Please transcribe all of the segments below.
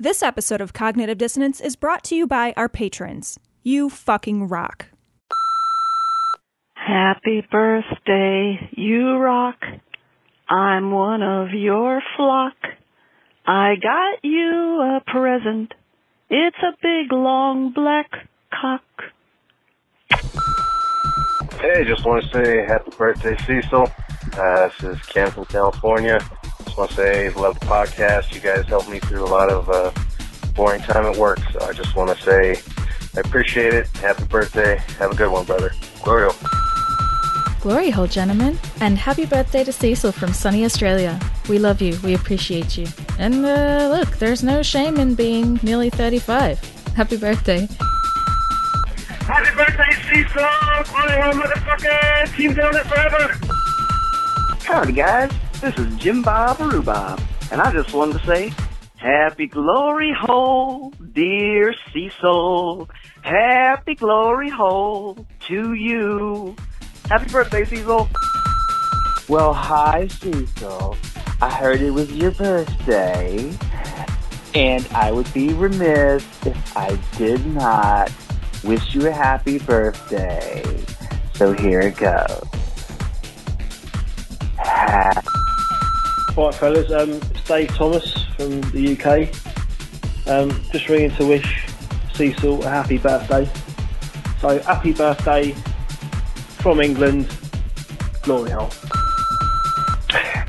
This episode of Cognitive Dissonance is brought to you by our patrons. You fucking rock. Happy birthday, you rock. I'm one of your flock. I got you a present. It's a big, long, black cock. Hey, just want to say happy birthday, Cecil. This is Cam from California. Just want to say love the podcast. You guys helped me through a lot of boring time at work, so I just want to say I appreciate it. Happy birthday. Have a good one, brother. Glory hole. Glory hole, gentlemen. And happy birthday to Cecil from sunny Australia. We love you. We appreciate you. And look, there's no shame in being nearly 35. Happy birthday. Happy birthday, Cecil! Glory hole, motherfucker! Team doing it forever! Howdy, guys. This is Jim Bob Rhubarb, and I just wanted to say happy glory hole, dear Cecil. Happy glory hole to you. Happy birthday, Cecil. Well, hi, Cecil. I heard it was your birthday, and I would be remiss if I did not wish you a happy birthday. So here it goes. Right, fellas, it's Dave Thomas from the UK. Just ringing to wish Cecil a happy birthday. So, happy birthday from England. Glory hole.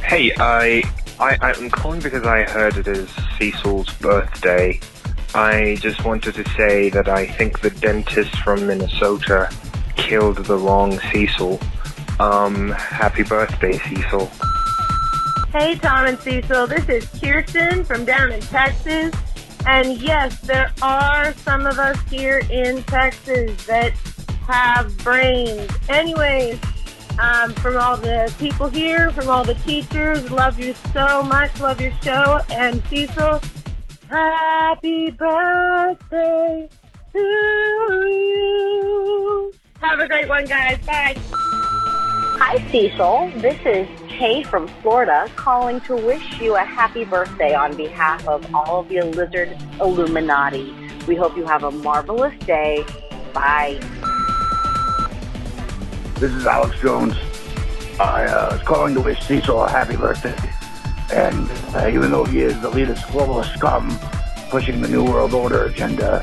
Hey, I'm calling because I heard it is Cecil's birthday. I just wanted to say that I think the dentist from Minnesota killed the wrong Cecil. Happy birthday, Cecil. Hey, Tom and Cecil, this is Kirsten from down in Texas. And yes, there are some of us here in Texas that have brains. Anyways, from all the people here, from all the teachers, love you so much, love your show. And Cecil, happy birthday to you. Have a great one, guys. Bye. Hi, Cecil. This is Kay from Florida calling to wish you a happy birthday on behalf of all of the lizard Illuminati. We hope you have a marvelous day. Bye. This is Alex Jones. I was calling to wish Cecil a happy birthday. And even though he is the latest globalist scum pushing the New World Order agenda,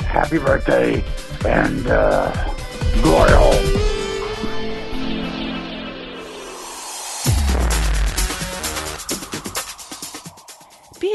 happy birthday and glory hole. Be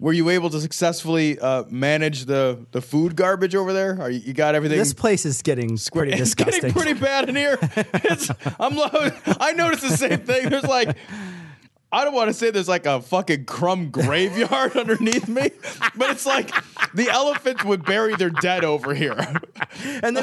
were you able to successfully manage the food garbage over there? You got everything? This place is getting pretty disgusting. It's getting pretty bad in here. I noticed the same thing. There's like, I don't want to say there's like a fucking crumb graveyard underneath me, but it's like the elephants would bury their dead over here, and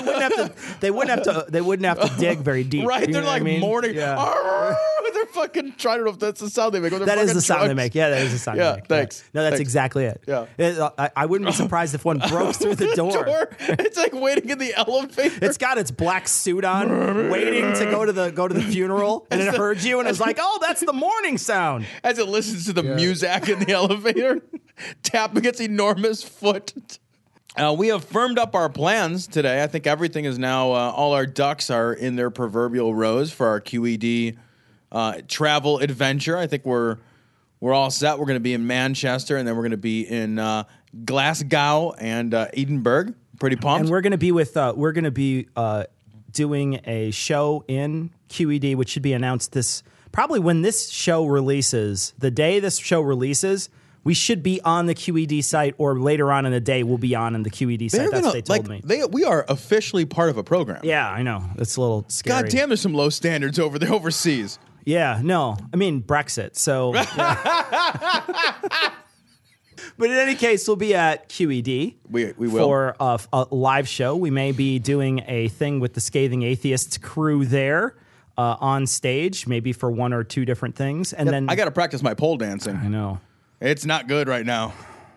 they wouldn't have to dig very deep. Right? They're like mourning. Yeah. They're fucking. I don't know if that's the sound they make. That is the sound they make. Yeah, that is the sound. Yeah. They make. Thanks. Yeah. No, that's exactly it. Yeah. I wouldn't be surprised if one broke through the door. It's like waiting in the elevator. It's got its black suit on, waiting to go to the funeral, and it heard you, and it's like, oh, that's the mourning sound. As it listens to the music in the elevator, tapping its enormous foot. We have firmed up our plans today. I think everything is now, all our ducks are in their proverbial rows for our QED travel adventure. I think we're all set. We're going to be in Manchester, and then we're going to be in Glasgow and Edinburgh. Pretty pumped. And we're going to be with doing a show in QED, which should be announced this probably when this show releases. The day this show releases, we should be on the QED site, or later on in the day, we'll be on the QED site. That's what they told me. We are officially part of a program. Yeah, I know. It's a little scary. God damn, there's some low standards over there overseas. Yeah, no. I mean, Brexit, so... Yeah. But in any case, we'll be at QED we will. For a live show. We may be doing a thing with the Scathing Atheists crew there. On stage, maybe for one or two different things, and then I got to practice my pole dancing. I know it's not good right now.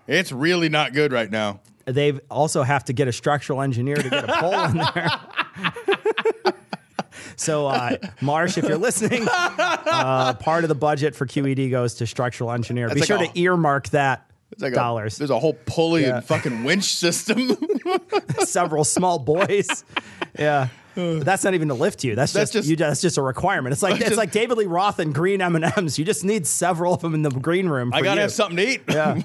It's really not good right now. They also have to get a structural engineer to get a pole in there. So, Marsh, if you're listening, part of the budget for QED goes to structural engineer. That's Be sure to earmark that. It's like dollars. There's a whole pulley and fucking winch system. Several small boys. Yeah. But that's not even to lift you. That's just a requirement. It's like David Lee Roth and green M&Ms. You just need several of them in the green room. I gotta have something to eat. Yeah.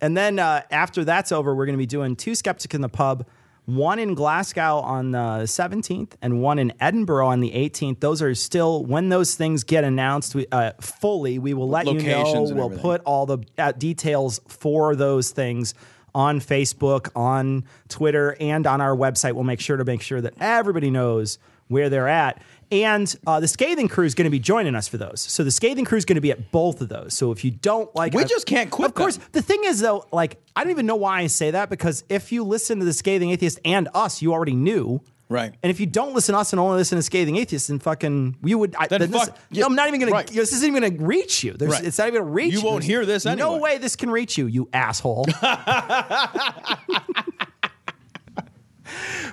And then after that's over, we're gonna be doing two Skeptic in the Pub, one in Glasgow on the 17th and one in Edinburgh on the 18th. Those are still when those things get announced fully. We will let locations you know. We'll put all the details for those things on Facebook, on Twitter, and on our website. We'll make sure that everybody knows where they're at. And the Scathing Crew is going to be joining us for those. So the Scathing Crew is going to be at both of those. So if you don't like... We just can't quit. Of course. The thing is, though, I don't even know why I say that, because if you listen to the Scathing Atheist and us, you already knew... Right. And if you don't listen to us and only listen to Scathing Atheists, then fucking you would... I'm not even going to... This isn't even going to reach you. Right. It's not even going to reach you. You won't hear this anyway. No way this can reach you, you asshole.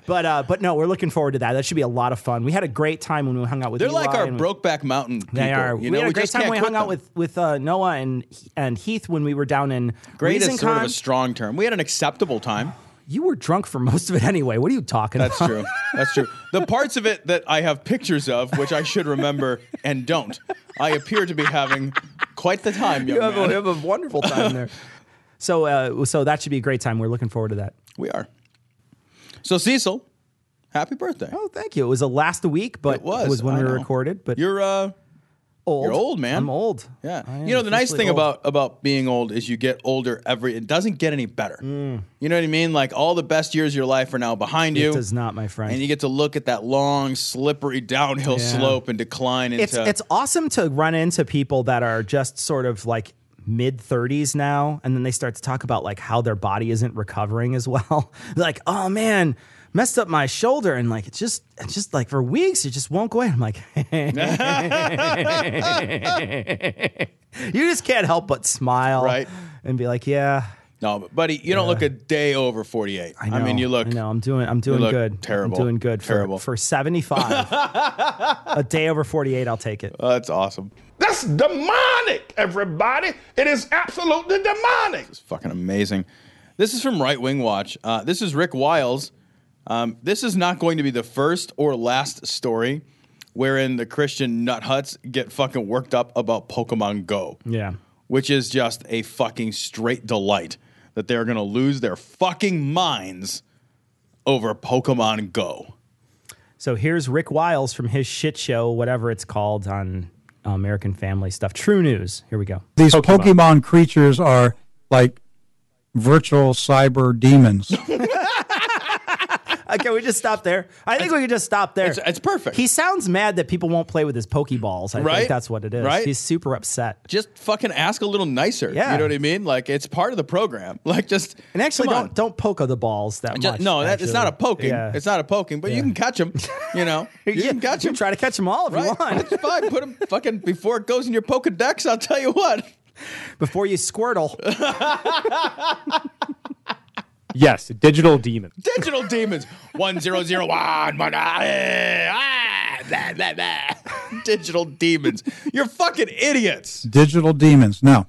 But no, we're looking forward to that. That should be a lot of fun. We had a great time when we hung out with Noah. They're like our Brokeback Mountain people. They are. You know, we had a great time when we hung out with Noah and Heath when we were down in Grayson Con. Great is sort of a strong term. We had an acceptable time. You were drunk for most of it anyway. What are you talking about? That's true. That's true. The parts of it that I have pictures of, which I should remember and don't, I appear to be having quite the time, young man. You have a wonderful time there. So that should be a great time. We're looking forward to that. We are. So, Cecil, happy birthday. Oh, thank you. It was last week, but it was when we recorded. But you're old. You're old, man. I'm old. Yeah. You know, the nice thing about being old is you get older it doesn't get any better. Mm. You know what I mean? Like, all the best years of your life are now behind you. It does not, my friend. And you get to look at that long, slippery downhill slope and decline into... It's awesome to run into people that are just sort of like mid-30s now, and then they start to talk about like how their body isn't recovering as well. Like, oh man, messed up my shoulder, and like it's just like for weeks it just won't go away. I'm like, you just can't help but smile, right? And be like, yeah, no, but buddy, you don't look a day over 48. I know. I mean, you look. I know. I'm doing good. Terrible. I'm doing good. Terrible for 75. A day over 48, I'll take it. That's awesome. That's demonic, everybody. It is absolutely demonic. This is fucking amazing. This is from Right Wing Watch. This is Rick Wiles. This is not going to be the first or last story wherein the Christian nuthuts get fucking worked up about Pokemon Go. Yeah. Which is just a fucking straight delight that they're going to lose their fucking minds over Pokemon Go. So here's Rick Wiles from his shit show, whatever it's called on... American Family stuff. True news. Here we go. These Pokemon creatures are like virtual cyber demons. Can we just stop there? I think we can just stop there. It's perfect. He sounds mad that people won't play with his Pokeballs. I think that's what it is. Right? He's super upset. Just fucking ask a little nicer. Yeah. You know what I mean? Like, it's part of the program. Like, just and actually, don't poke the balls that much. No, it's not a poking. Yeah. It's not a poking, but you can catch them. You know? You can catch them. Try to catch them all if you want. That's fine. Put them fucking before it goes in your Pokedex, I'll tell you what. Before you Squirtle. Yes, digital demons. Digital demons. 1001. Digital demons. You're fucking idiots. Digital demons. Now,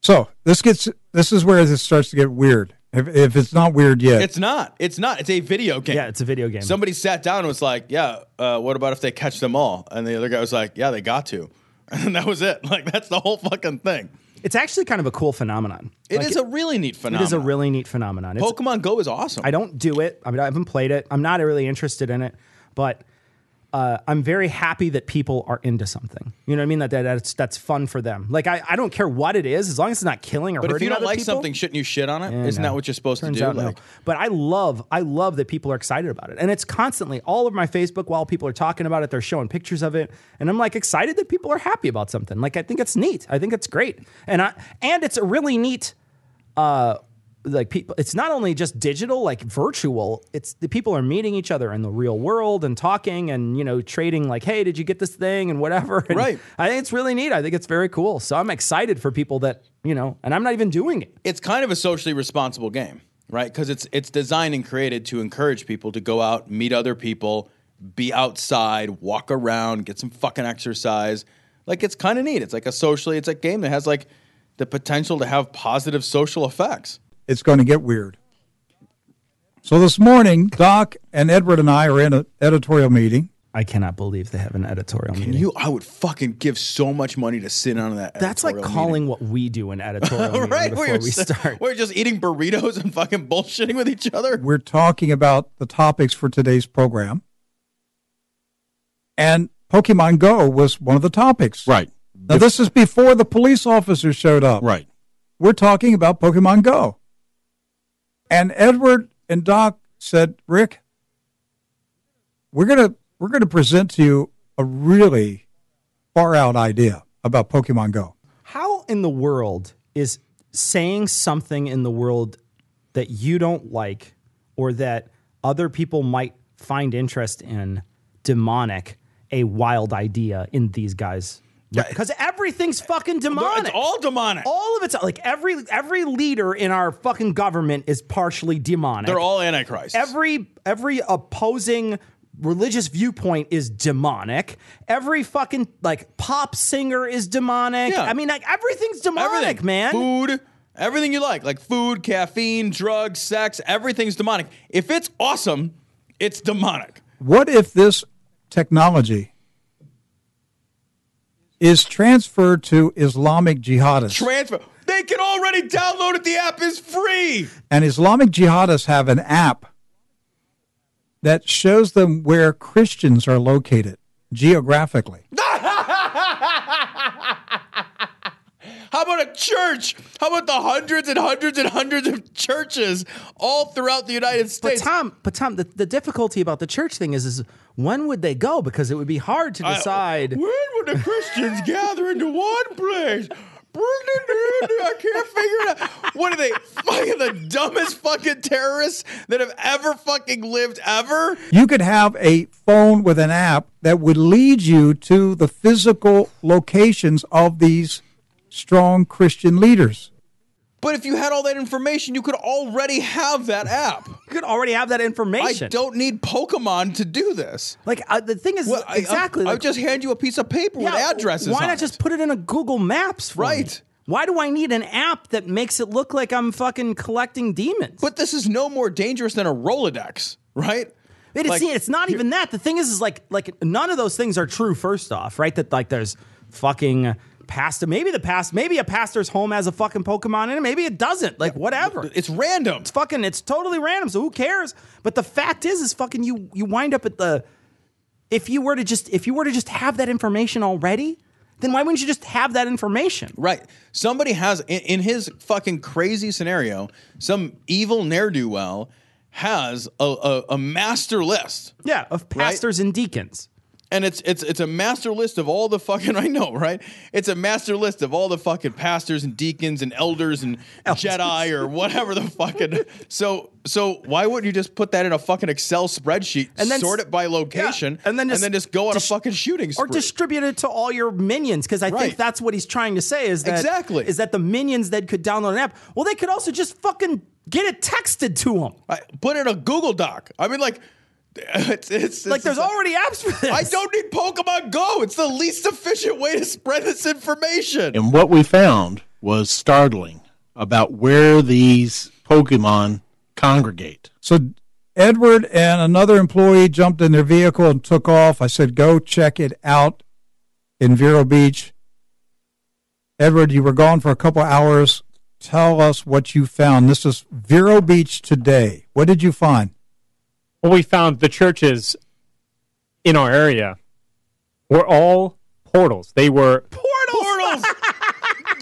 so this is where this starts to get weird. If it's not weird yet, it's not. It's a video game. Yeah, it's a video game. Somebody sat down and was like, "Yeah, what about if they catch them all?" And the other guy was like, "Yeah, they got to." And that was it. Like that's the whole fucking thing. It's actually kind of a cool phenomenon. It is a really neat phenomenon. Pokemon Go is awesome. I don't do it. I mean, I haven't played it. I'm not really interested in it, but I'm very happy that people are into something. You know what I mean? That's fun for them. Like, I don't care what it is, as long as it's not killing or hurting other people. But if you don't like something, shouldn't you shit on it? Yeah, isn't that what you're supposed to do? Like, no. But I love that people are excited about it. And it's constantly all over my Facebook while people are talking about it. They're showing pictures of it. And I'm, like, excited that people are happy about something. Like, I think it's neat. I think it's great. And it's a really neat... like people, it's not only just digital, like virtual. It's the people are meeting each other in the real world and talking and, you know, trading like, hey, did you get this thing and whatever. And right. I think it's really neat. I think it's very cool. So I'm excited for people that, you know, and I'm not even doing it. It's kind of a socially responsible game, right? Because it's designed and created to encourage people to go out, meet other people, be outside, walk around, get some fucking exercise. Like, it's kind of neat. It's like it's a game that has like the potential to have positive social effects. It's going to get weird. So this morning, Doc and Edward and I are in an editorial meeting. I cannot believe they have an editorial meeting. I would fucking give so much money to sit on that. That's like calling meeting. What we do an editorial meeting right, before we start. We're just eating burritos and fucking bullshitting with each other. We're talking about the topics for today's program. And Pokemon Go was one of the topics. Right. Now, this is before the police officer showed up. Right. We're talking about Pokemon Go. And Edward and Doc said, Rick, we're gonna present to you a really far-out idea about Pokemon Go. How in the world is saying something in the world that you don't like or that other people might find interest in demonic a wild idea in these guys? Because everything's fucking demonic. It's all demonic. All of it's like every leader in our fucking government is partially demonic. They're all antichrists. Every opposing religious viewpoint is demonic. Every fucking like pop singer is demonic. Yeah. I mean, like everything's demonic, man. Food, everything you like food, caffeine, drugs, sex, everything's demonic. If it's awesome, it's demonic. What if this technology is transferred to Islamic jihadists? They can already download it. The app is free. And Islamic jihadists have an app that shows them where Christians are located geographically. How about a church? How about the hundreds and hundreds and hundreds of churches all throughout the United States? But Tom, the difficulty about the church thing is when would they go? Because it would be hard to decide. When would the Christians gather into one place? I can't figure it out. What are they, fucking the dumbest fucking terrorists that have ever fucking lived ever? You could have a phone with an app that would lead you to the physical locations of these strong Christian leaders. But if you had all that information, you could already have that app. You could already have that information. I don't need Pokemon to do this. Like, the thing is, well, exactly. I would just hand you a piece of paper with addresses. Why not just put it in a Google Maps for right. me? Why do I need an app that makes it look like I'm fucking collecting demons? But this is no more dangerous than a Rolodex, right? It's not even that. The thing is like none of those things are true, first off, right? That, like, there's fucking... Maybe a pastor's home has a fucking Pokemon in it. Maybe it doesn't. Like, whatever. It's random. It's totally random. So who cares? But the fact is fucking you wind up at the. If you were to just have that information already, then why wouldn't you just have that information? Right. Somebody has in his fucking crazy scenario, some evil ne'er-do-well has a master list. Yeah, of pastors and deacons. And it's a master list of all the fucking, I know, right? It's a master list of all the fucking pastors and deacons and elders and Jedi or whatever the fucking. So why wouldn't you just put that in a fucking Excel spreadsheet, and then sort it by location, and then just go on a fucking shooting spree? Or distribute it to all your minions, because I think that's what he's trying to say is that the minions that could download an app, well, they could also just fucking get it texted to them. Put it in a Google Doc. I mean, like... There's already apps for this. I don't need Pokemon Go. It's the least efficient way to spread this information. And what we found was startling about where these Pokemon congregate. So Edward and another employee jumped in their vehicle and took off. I said, go check it out in Vero Beach. Edward, you were gone for a couple hours. Tell us what you found. This is Vero Beach today. What did you find? Well, we found the churches in our area were all portals. They were portals.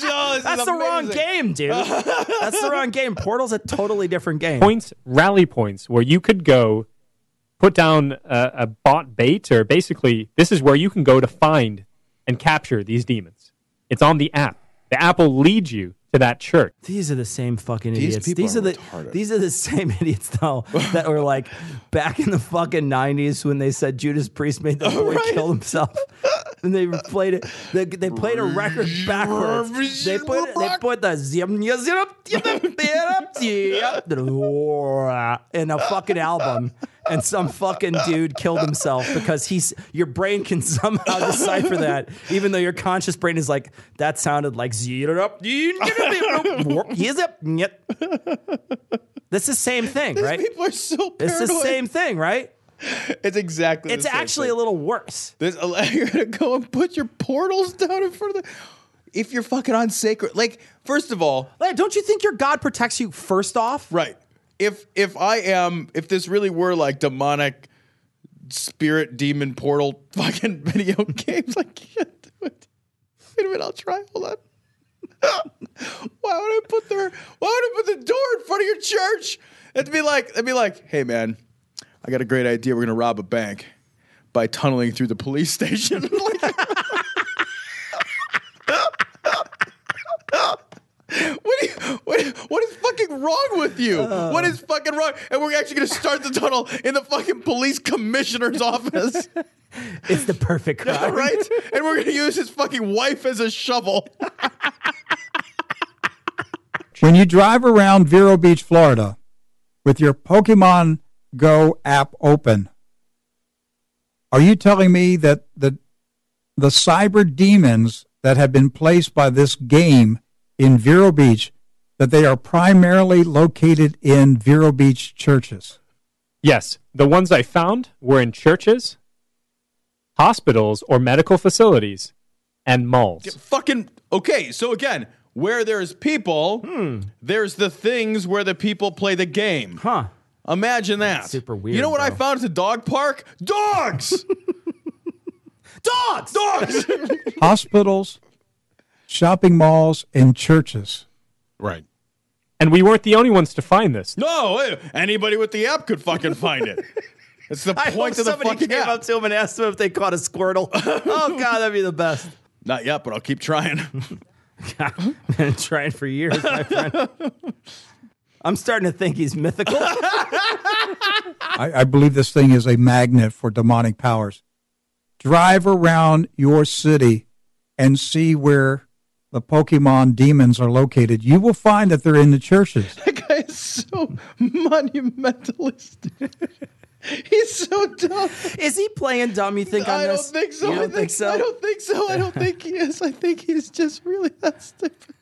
Yo, that's the wrong game, dude. That's the wrong game. Portal's a totally different game. Points, rally points, where you could go put down a bot bait, or basically this is where you can go to find and capture these demons. It's on the app. The app will lead you to that church. These are the same fucking idiots. These are the same idiots, though, that were like back in the fucking 90s when they said Judas Priest made the boy kill himself. And they played it. They played a record backwards. They put the in a fucking album. And some fucking dude killed himself because your brain can somehow decipher that, even though your conscious brain is like, that sounded like That's the same thing, right? These people are so paranoid. It's the same thing, right? It's exactly the same thing. It's actually a little worse. You're going to go and put your portals down in front of the... If you're fucking on sacred... Like, first of all... Like, don't you think your God protects you first off? Right. If this really were like demonic spirit demon portal fucking video games, I can't do it. Wait a minute, I'll try. Hold on. Why would I put the door in front of your church? It'd be like, hey man, I got a great idea. We're gonna rob a bank by tunneling through the police station. Like, what is fucking wrong with you? What is fucking wrong? And we're actually going to start the tunnel in the fucking police commissioner's office. It's the perfect crime. Yeah, right? And we're going to use his fucking wife as a shovel. When you drive around Vero Beach, Florida, with your Pokemon Go app open, are you telling me that the cyber demons that have been placed by this game in Vero Beach, that they are primarily located in Vero Beach churches? Yes. The ones I found were in churches, hospitals, or medical facilities, and malls. Yeah, fucking, okay, so again, where there's people, there's the things where the people play the game. Huh. Imagine that. That's super weird. You know what, bro, I found at the dog park? Dogs! Dogs! Dogs! Hospitals, shopping malls, and churches. Right. And we weren't the only ones to find this. No, anybody with the app could fucking find it. It's the point of the fucking app. Somebody came up to him and asked him if they caught a Squirtle. Oh, God, that'd be the best. Not yet, but I'll keep trying. God, I've been trying for years, my friend. I'm starting to think he's mythical. I believe this thing is a magnet for demonic powers. Drive around your city and see where the Pokemon demons are located. You will find that they're in the churches. That guy is so monumentalist. He's so dumb. Is he playing dumb, you think, on this? I don't think so. I don't think so. I don't think he is. I think he's just really that stupid.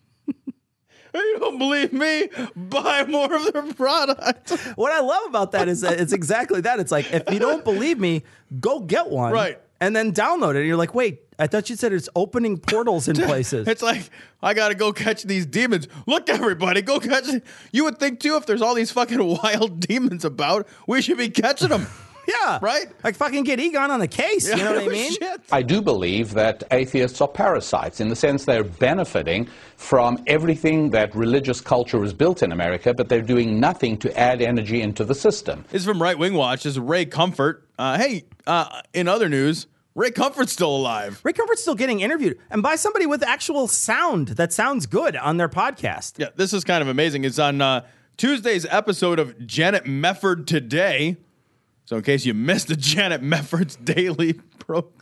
You don't believe me? Buy more of their product. What I love about that is that it's exactly that. It's like, if you don't believe me, go get one. Right. And then download it. And you're like, wait, I thought you said it's opening portals in places. It's like, I got to go catch these demons. Look, everybody, go catch them. You would think, too, if there's all these fucking wild demons about, we should be catching them. Yeah. Right? Like, fucking get Egon on the case. Yeah, you know what I mean? Shit. I do believe that atheists are parasites in the sense they're benefiting from everything that religious culture is built in America, but they're doing nothing to add energy into the system. This is from Right Wing Watch. This is Ray Comfort. In other news, Ray Comfort's still alive. Ray Comfort's still getting interviewed, and by somebody with actual sound that sounds good on their podcast. Yeah, this is kind of amazing. It's on Tuesday's episode of Janet Mefford Today. So in case you missed the Janet Mefford's daily program.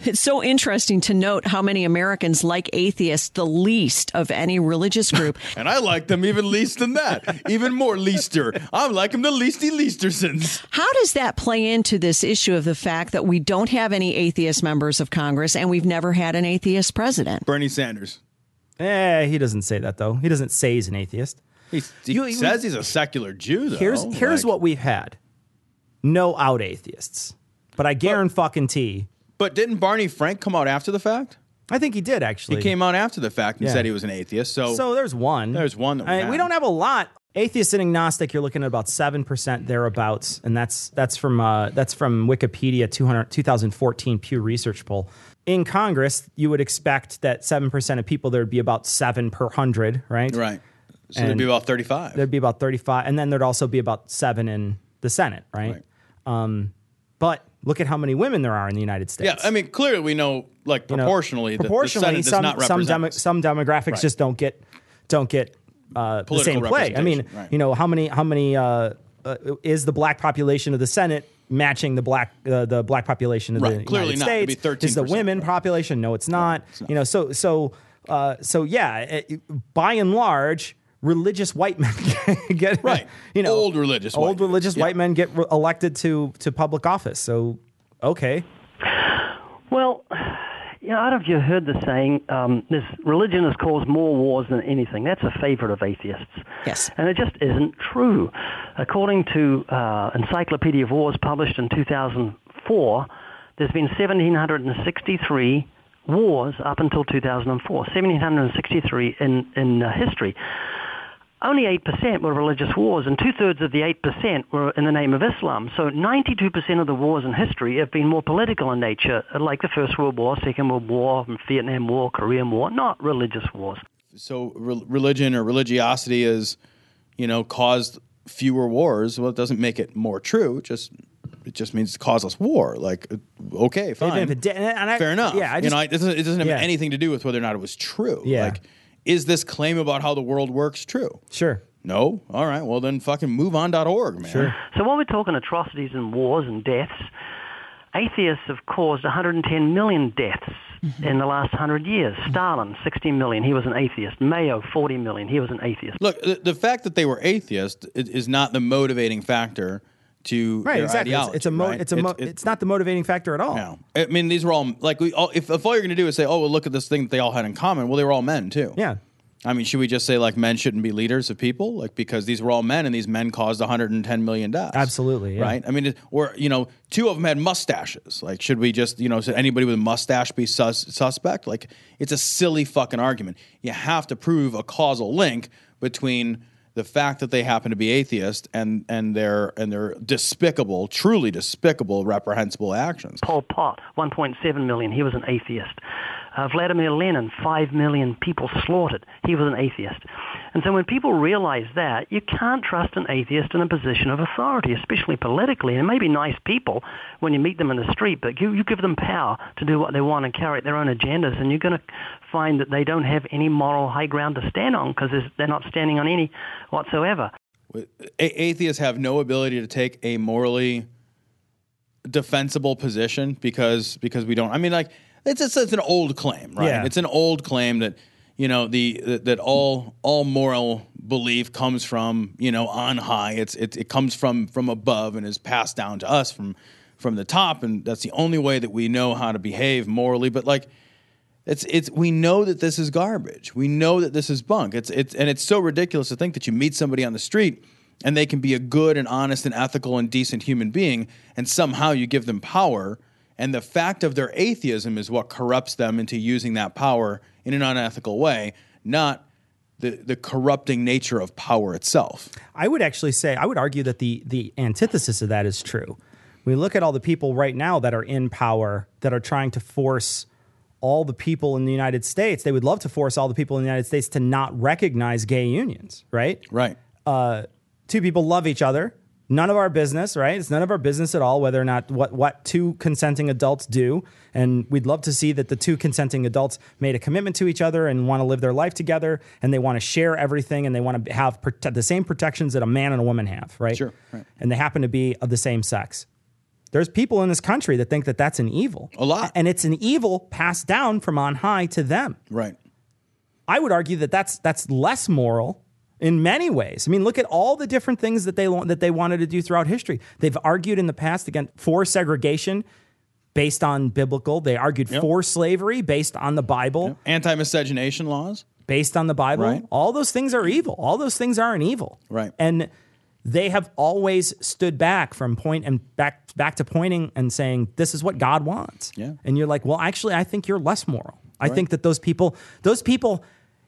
It's so interesting to note how many Americans like atheists the least of any religious group. And I like them even least than that. Even more leaster. I like them the leasty leastersons. How does that play into this issue of the fact that we don't have any atheist members of Congress and we've never had an atheist president? Bernie Sanders. He doesn't say that, though. He doesn't say he's an atheist. He says he's a secular Jew, though. Here's what we've had. No out atheists. But I guarantee. But didn't Barney Frank come out after the fact? I think he did, actually. He came out after the fact and said he was an atheist. So there's one. There's one that we don't have a lot. Atheist and agnostic, you're looking at about 7% thereabouts, and that's from Wikipedia 2014 Pew Research poll. In Congress, you would expect that 7% of people, there'd be about 7 per 100, right? Right. So and there'd be about 35. There'd be about 35, and then there'd also be about 7 in the Senate, right? But look at how many women there are in the United States. Yeah, I mean, clearly we know, like, proportionally, the Senate does not represent some demographics just don't get. The same play. I mean, how many is the black population of the Senate matching the black population of the United States? It'd be 13%, is the women population? No, it's not. It's not. By and large, religious white men get old religious white men get elected to public office. So, okay. Well. You know, I don't know if you heard the saying, this religion has caused more wars than anything. That's a favorite of atheists. Yes. And it just isn't true. According to Encyclopedia of Wars published in 2004, there's been 1,763 wars up until 2004, 1,763 in history. Only 8% were religious wars, and two-thirds of the 8% were in the name of Islam. So 92% of the wars in history have been more political in nature, like the First World War, Second World War, Vietnam War, Korean War, not religious wars. So religion or religiosity has, caused fewer wars. Well, it doesn't make it more true, it just means it's causeless war. Like, okay, fine. Fair enough. Yeah, it doesn't have anything to do with whether or not it was true. Yeah. Like, is this claim about how the world works true? Sure. No? All right. Well, then fucking MoveOn.org, man. Sure. So when we're talking atrocities and wars and deaths, atheists have caused 110 million deaths in the last 100 years. Stalin, 60 million. He was an atheist. Mayo, 40 million. He was an atheist. Look, the fact that they were atheists is not the motivating factor to their ideology. It's not the motivating factor at all. No. I mean, these were all, like, if all you're going to do is say, oh, well, look at this thing that they all had in common, well, they were all men, too. Yeah. I mean, should we just say, like, men shouldn't be leaders of people? Like, because these were all men, and these men caused 110 million deaths. Absolutely, yeah. Right? I mean, or, two of them had mustaches. Like, should we just, should anybody with a mustache be suspect? Like, it's a silly fucking argument. You have to prove a causal link between the fact that they happen to be atheists and their despicable, truly despicable, reprehensible actions. Pol Pot, 1.7 million. He was an atheist. Vladimir Lenin, 5 million people slaughtered. He was an atheist. And so when people realize that, you can't trust an atheist in a position of authority, especially politically. And maybe nice people when you meet them in the street, but you give them power to do what they want and carry out their own agendas, and you're going to find that they don't have any moral high ground to stand on because they're not standing on any whatsoever. Atheists have no ability to take a morally defensible position because we don't. I mean, like, it's an old claim, right? Yeah. It's an old claim that that all moral belief comes from on high. It comes from above and is passed down to us from the top, and that's the only way that we know how to behave morally. But like. We know that this is garbage. We know that this is bunk. And it's so ridiculous to think that you meet somebody on the street and they can be a good and honest and ethical and decent human being, and somehow you give them power, and the fact of their atheism is what corrupts them into using that power in an unethical way, not the corrupting nature of power itself. I would argue that the antithesis of that is true. We look at all the people right now that are in power that are trying to force all the people in the United States, they would love to force all the people in the United States to not recognize gay unions, right? Right. Two people love each other. None of our business, right? It's none of our business at all whether or not what two consenting adults do. And we'd love to see that the two consenting adults made a commitment to each other and want to live their life together, and they want to share everything, and they want to have the same protections that a man and a woman have, right? Sure. Right. And they happen to be of the same sex. There's people in this country that think that that's an evil. A lot. And it's an evil passed down from on high to them. Right. I would argue that that's less moral in many ways. I mean, look at all the different things that they wanted to do throughout history. They've argued in the past for segregation based on biblical. They argued for slavery based on the Bible. Yep. Anti-miscegenation laws. Based on the Bible. Right. All those things are evil. All those things aren't evil. Right. And they have always stood back from pointing and saying, this is what God wants. Yeah. And you're like, well, actually, I think you're less moral. I think that those people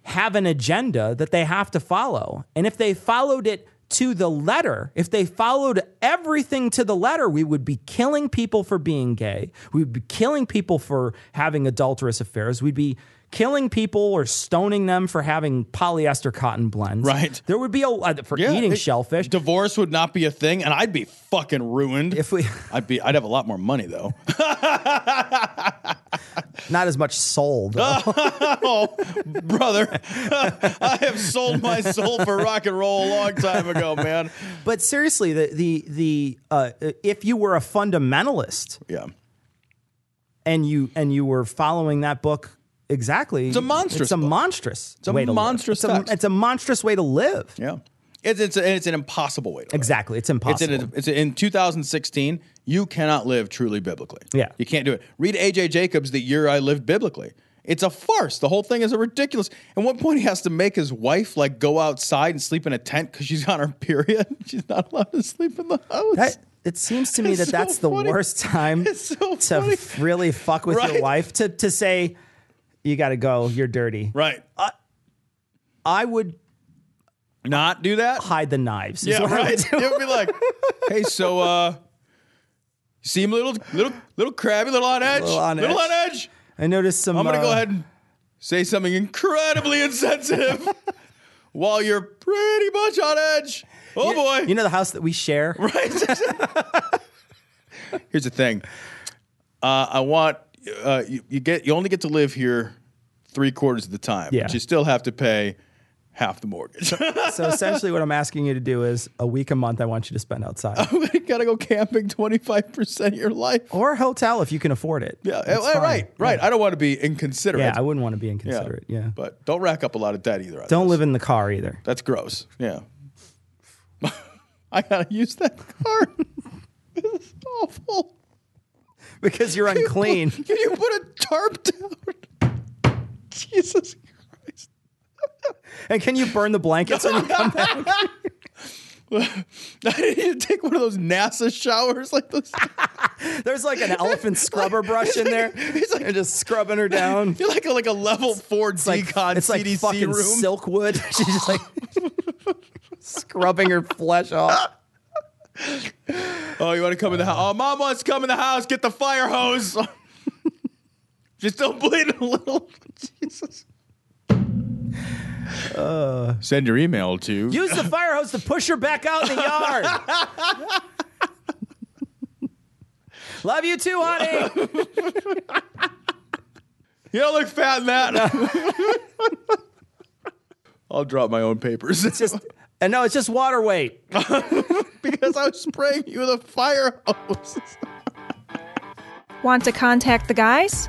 have an agenda that they have to follow. And if they followed it to the letter, if they followed everything to the letter, we would be killing people for being gay. We would be killing people for having adulterous affairs. We'd be killing people or stoning them for having polyester cotton blends. Right. There would be eating shellfish. Divorce would not be a thing, and I'd be fucking ruined. I'd have a lot more money though. Not as much soul though. Oh, brother. I have sold my soul for rock and roll a long time ago, man. But seriously, the if you were a fundamentalist, and you were following that book. Exactly. It's a monstrous. It's a monstrous way to live. Yeah. It's an impossible way to live. Exactly. It's impossible. In 2016, you cannot live truly biblically. Yeah. You can't do it. Read A.J. Jacobs' The Year I Lived Biblically. It's a farce. The whole thing is a ridiculous. At one point, he has to make his wife like go outside and sleep in a tent because she's on her period. She's not allowed to sleep in the house. It seems to me that's the worst time to really fuck with your wife, to say, you got to go. You're dirty. Right. I would not do that. Hide the knives. Yeah, right. It would be like, hey, so you seem a little crabby, a little on edge. I noticed some. I'm going to go ahead and say something incredibly insensitive while you're pretty much on edge. Oh, boy. You know the house that we share? Right. Here's the thing. You only get to live here 3/4 of the time, but you still have to pay half the mortgage. So essentially what I'm asking you to do is a week a month I want you to spend outside. You got to go camping 25% of your life. Or a hotel if you can afford it. Yeah, right. Yeah. I don't want to be inconsiderate. Yeah, I wouldn't want to be inconsiderate, yeah. But don't rack up a lot of debt either. Don't live in the car either. That's gross, yeah. I got to use that car. This is awful. Because you're unclean. Can you put a tarp down? Jesus Christ. And can you burn the blankets when you come back? I need to take one of those NASA showers like this. There's like an elephant scrubber brush in there. He's like just scrubbing her down. You're like a level 4 decon CDC room. It's like fucking Silkwood. She's just like scrubbing her flesh off. Oh, you want to come in the house? Oh, mom wants to come in the house. Get the fire hose. She's still bleeding a little. Jesus. Send your email to. Use the fire hose to push her back out in the yard. Love you too, honey. You don't look fat in that. I'll drop my own papers. It's just. And no, it's just water weight. Because I was spraying you with a fire hose. Want to contact the guys?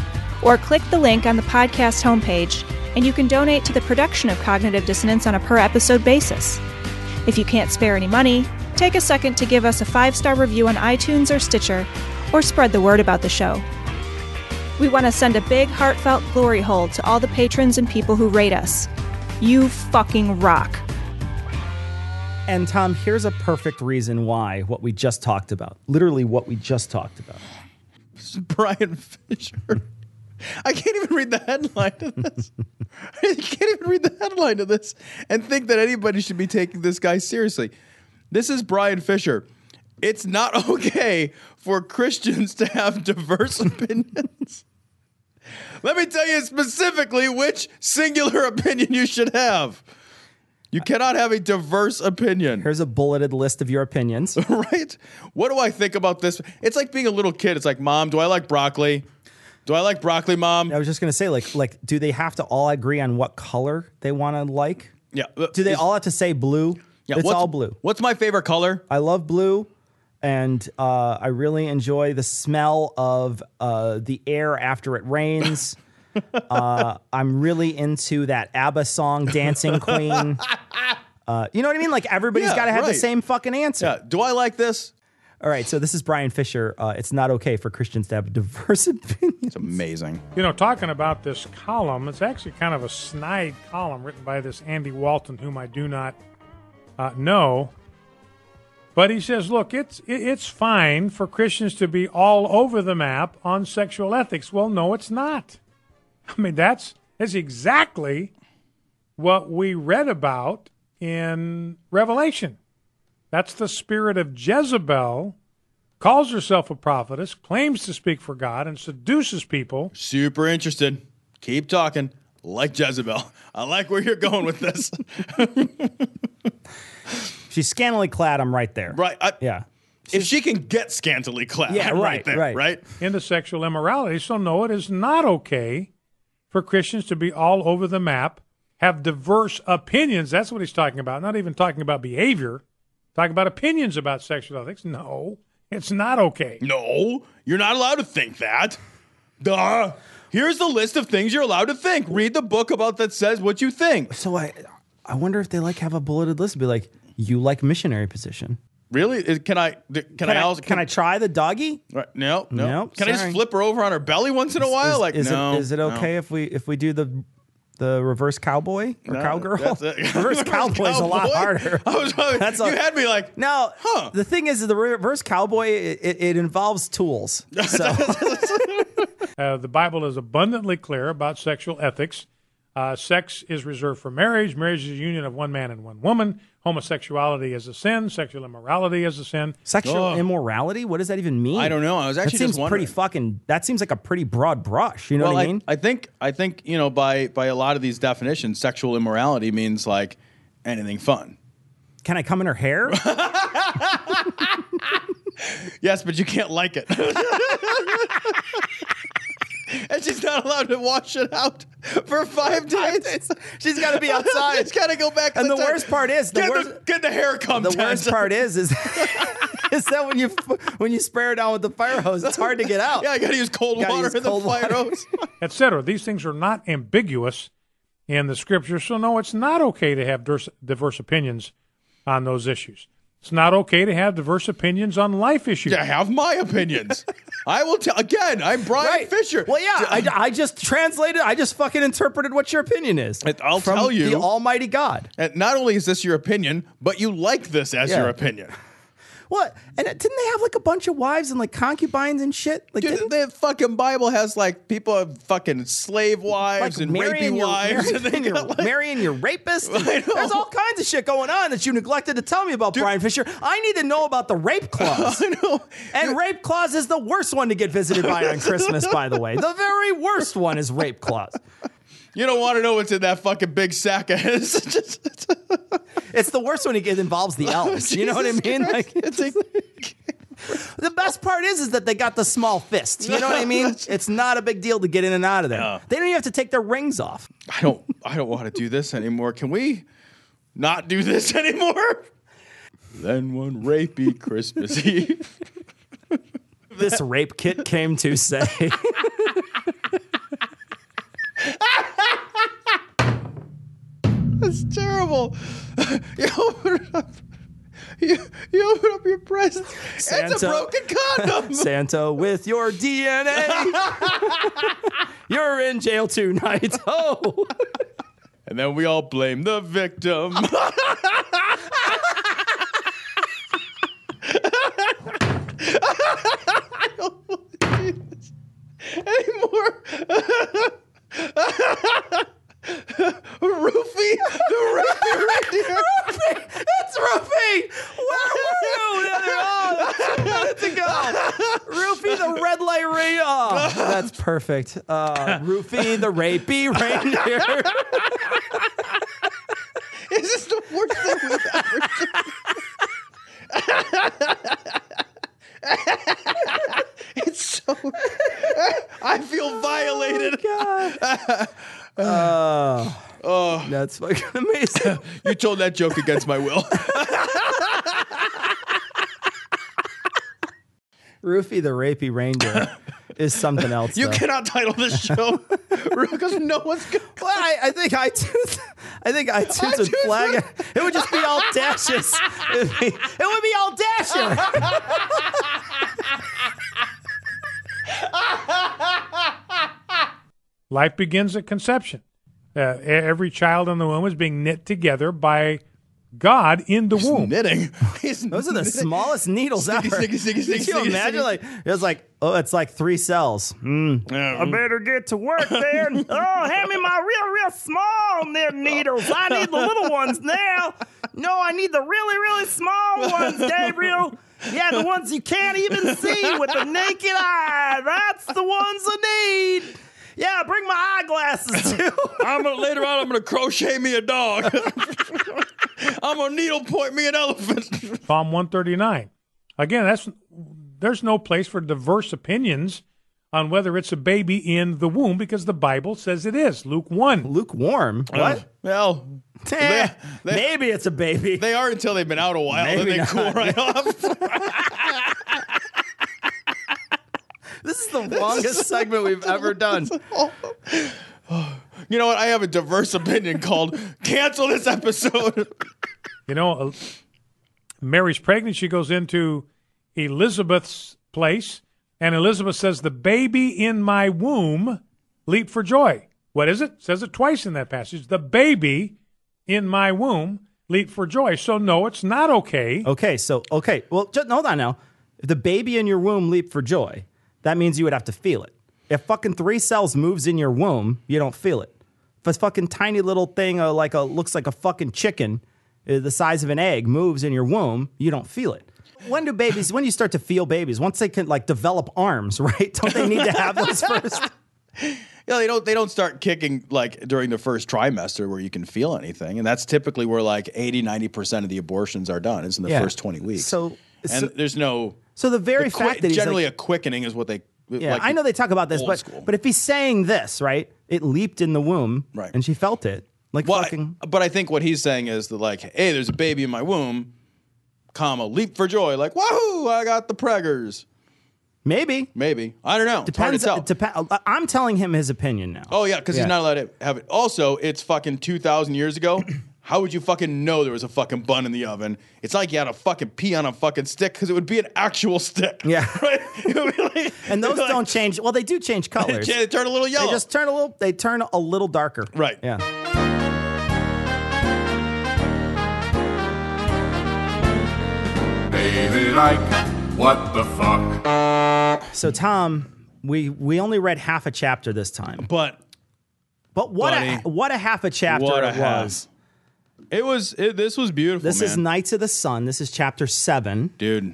Or click the link on the podcast homepage, and you can donate to the production of Cognitive Dissonance on a per-episode basis. If you can't spare any money, take a second to give us a 5-star review on iTunes or Stitcher, or spread the word about the show. We want to send a big, heartfelt glory hole to all the patrons and people who rate us. You fucking rock. And Tom, here's a perfect reason why what we just talked about, literally what we just talked about. This is Brian Fischer. I can't even read the headline to this. I can't even read the headline to this and think that anybody should be taking this guy seriously. This is Brian Fischer. It's not okay for Christians to have diverse opinions. Let me tell you specifically which singular opinion you should have. You cannot have a diverse opinion. Here's a bulleted list of your opinions. Right? What do I think about this? It's like being a little kid. It's like, Mom, do I like broccoli? Do I like broccoli, Mom? I was just going to say, like, do they have to all agree on what color they want to like? Yeah. Do they all have to say blue? Yeah, it's all blue. What's my favorite color? I love blue. And I really enjoy the smell of the air after it rains. I'm really into that ABBA song, Dancing Queen. You know what I mean? Like, everybody's got to have the same fucking answer. Yeah. Do I like this? All right, so this is Brian Fischer. It's not okay for Christians to have diverse opinions. It's amazing. You know, talking about this column, it's actually kind of a snide column written by this Andy Walton, whom I do not know. But he says, look, it's fine for Christians to be all over the map on sexual ethics. Well, no, it's not. I mean, that's exactly what we read about in Revelation. That's the spirit of Jezebel, calls herself a prophetess, claims to speak for God, and seduces people. Super interested. Keep talking. Like Jezebel. I like where you're going with this. She's scantily clad. I'm right there. Right. Yeah. If she can get scantily clad, yeah, I'm right there. Right. Right. Into sexual immorality. So, no, it is not okay for Christians to be all over the map, have diverse opinions. That's what he's talking about. Not even talking about behavior. Talk about opinions about sexual ethics. No, it's not okay. No, you're not allowed to think that. Duh. Here's the list of things you're allowed to think. Read the book about that says what you think. So I wonder if they like have a bulleted list and be like, you like missionary position. Really? Can I try the doggy? Right. No. Can I just flip her over on her belly once in a while? Is it okay if we do the reverse cowboy or cowgirl? That's it. Reverse cowboy's a lot harder. You had me like, no. Huh. The thing is, the reverse cowboy, it involves tools. So. The Bible is abundantly clear about sexual ethics. Sex is reserved for marriage. Marriage is a union of one man and one woman. Homosexuality is a sin. Sexual immorality is a sin. Sexual immorality? What does that even mean? I don't know. I was actually just wondering. That seems like a pretty broad brush. You know what I mean? I think you know, by a lot of these definitions, sexual immorality means like anything fun. Can I come in her hair? Yes, but you can't like it. And she's not allowed to wash it out for 5 days. She's got to be outside. She's got to go back. And the worst part is, get the hair come. The worst part is that when you spray her down with the fire hose, it's hard to get out. Yeah, I got to use cold water in the fire hose, etc. These things are not ambiguous in the scripture. So no, it's not okay to have diverse opinions on those issues. It's not okay to have diverse opinions on life issues. Yeah, have my opinions. I will tell. Again, I'm Brian Fisher. Well, yeah, I just translated. I just fucking interpreted what your opinion is. I'll tell you. The almighty God. And not only is this your opinion, but you like this as your opinion. What? And didn't they have like a bunch of wives and like concubines and shit? Like, dude, the fucking Bible has like people have fucking slave wives like and rapey wives. Marrying your rapist. There's all kinds of shit going on that you neglected to tell me about, dude. Brian Fisher. I need to know about the rape clause. I know. And rape clause is the worst one to get visited by on Christmas, by the way. The very worst one is rape clause. You don't want to know what's in that fucking big sack of his. It's the worst when it involves the elves. You know what I mean? Like, the best part is that they got the small fist. You know what I mean? It's not a big deal to get in and out of there. No. They don't even have to take their rings off. I don't want to do this anymore. Can we not do this anymore? Then one rapey Christmas Eve. This rape kit came to say... That's terrible. You open up your presents. Santa, it's a broken condom. Santa with your DNA. You're in jail tonight. Oh. And then we all blame the victim. I don't want to do this anymore. Roofy, Roofy, it's Roofy. Where were you? Oh, 2 minutes ago. Roofy, the red light ray. Oh, that's perfect. Roofy, the rapey reindeer. Is this the worst thing we've ever done? It's so. I feel violated. God. Oh, that's fucking amazing. You told that joke against my will. Roofy the rapey reindeer is something else. You cannot title this show because no one's going. Well, I think iTunes. I think iTunes would flag it. It would just be all dashes. It would be all dasher. Life begins at conception. Every child in the womb is being knit together by God in the womb. Knitting. Those are the smallest needles ever. Can you imagine? Like it's like, oh, it's like three cells. I better get to work then. Oh, hand me my real small needles. I need the little ones now. No, I need the really small ones, Gabriel. Yeah, the ones you can't even see with the naked eye. That's the ones I need. Yeah, bring my eyeglasses too. Later on, I'm gonna crochet me a dog. I'm gonna needle point me an elephant. Psalm 139. Again, there's no place for diverse opinions on whether it's a baby in the womb because the Bible says it is. Luke 1. Lukewarm. What? Well, maybe it's a baby. They are until they've been out a while. Maybe then they cool right off. This is the longest segment we've ever done. You know what? I have a diverse opinion called cancel this episode. You know, Mary's pregnant. She goes into Elizabeth's place, and Elizabeth says, the baby in my womb leaped for joy. What is it? Says it twice in that passage. The baby in my womb leaped for joy. So, no, it's not okay. Okay. Well, just hold on now. If the baby in your womb leaped for joy, that means you would have to feel it. If fucking three cells moves in your womb, you don't feel it. If a fucking tiny little thing looks like a fucking chicken, the size of an egg, moves in your womb, you don't feel it. When do you start to feel babies? Once they can develop arms, right? Don't they need to have those first? Yeah, they don't start kicking during the first trimester where you can feel anything, and that's typically where 80-90% of the abortions are done. It's in the first 20 weeks. So there's no. So the very fact that he's generally a quickening is what they. Yeah, I know they talk about this, but if he's saying this, right? It leaped in the womb, right, and she felt it, fucking. But I think what he's saying is that hey, there's a baby in my womb, leap for joy, wahoo! I got the preggers. Maybe. I don't know. Depends. I'm telling him his opinion now. Oh yeah, because he's not allowed to have it. Also, it's fucking 2,000 years ago. How would you fucking know there was a fucking bun in the oven? It's you had a fucking pee on a fucking stick because it would be an actual stick. Yeah. Right? And those don't change. Well, they do change colors. They turn a little yellow. They just turn a little. They turn a little darker. Right. Yeah. David Icke, what the fuck? So Tom, we only read half a chapter this time. But what a half a chapter it was. This was beautiful. This is Knights of the Sun. This is chapter 7. Dude,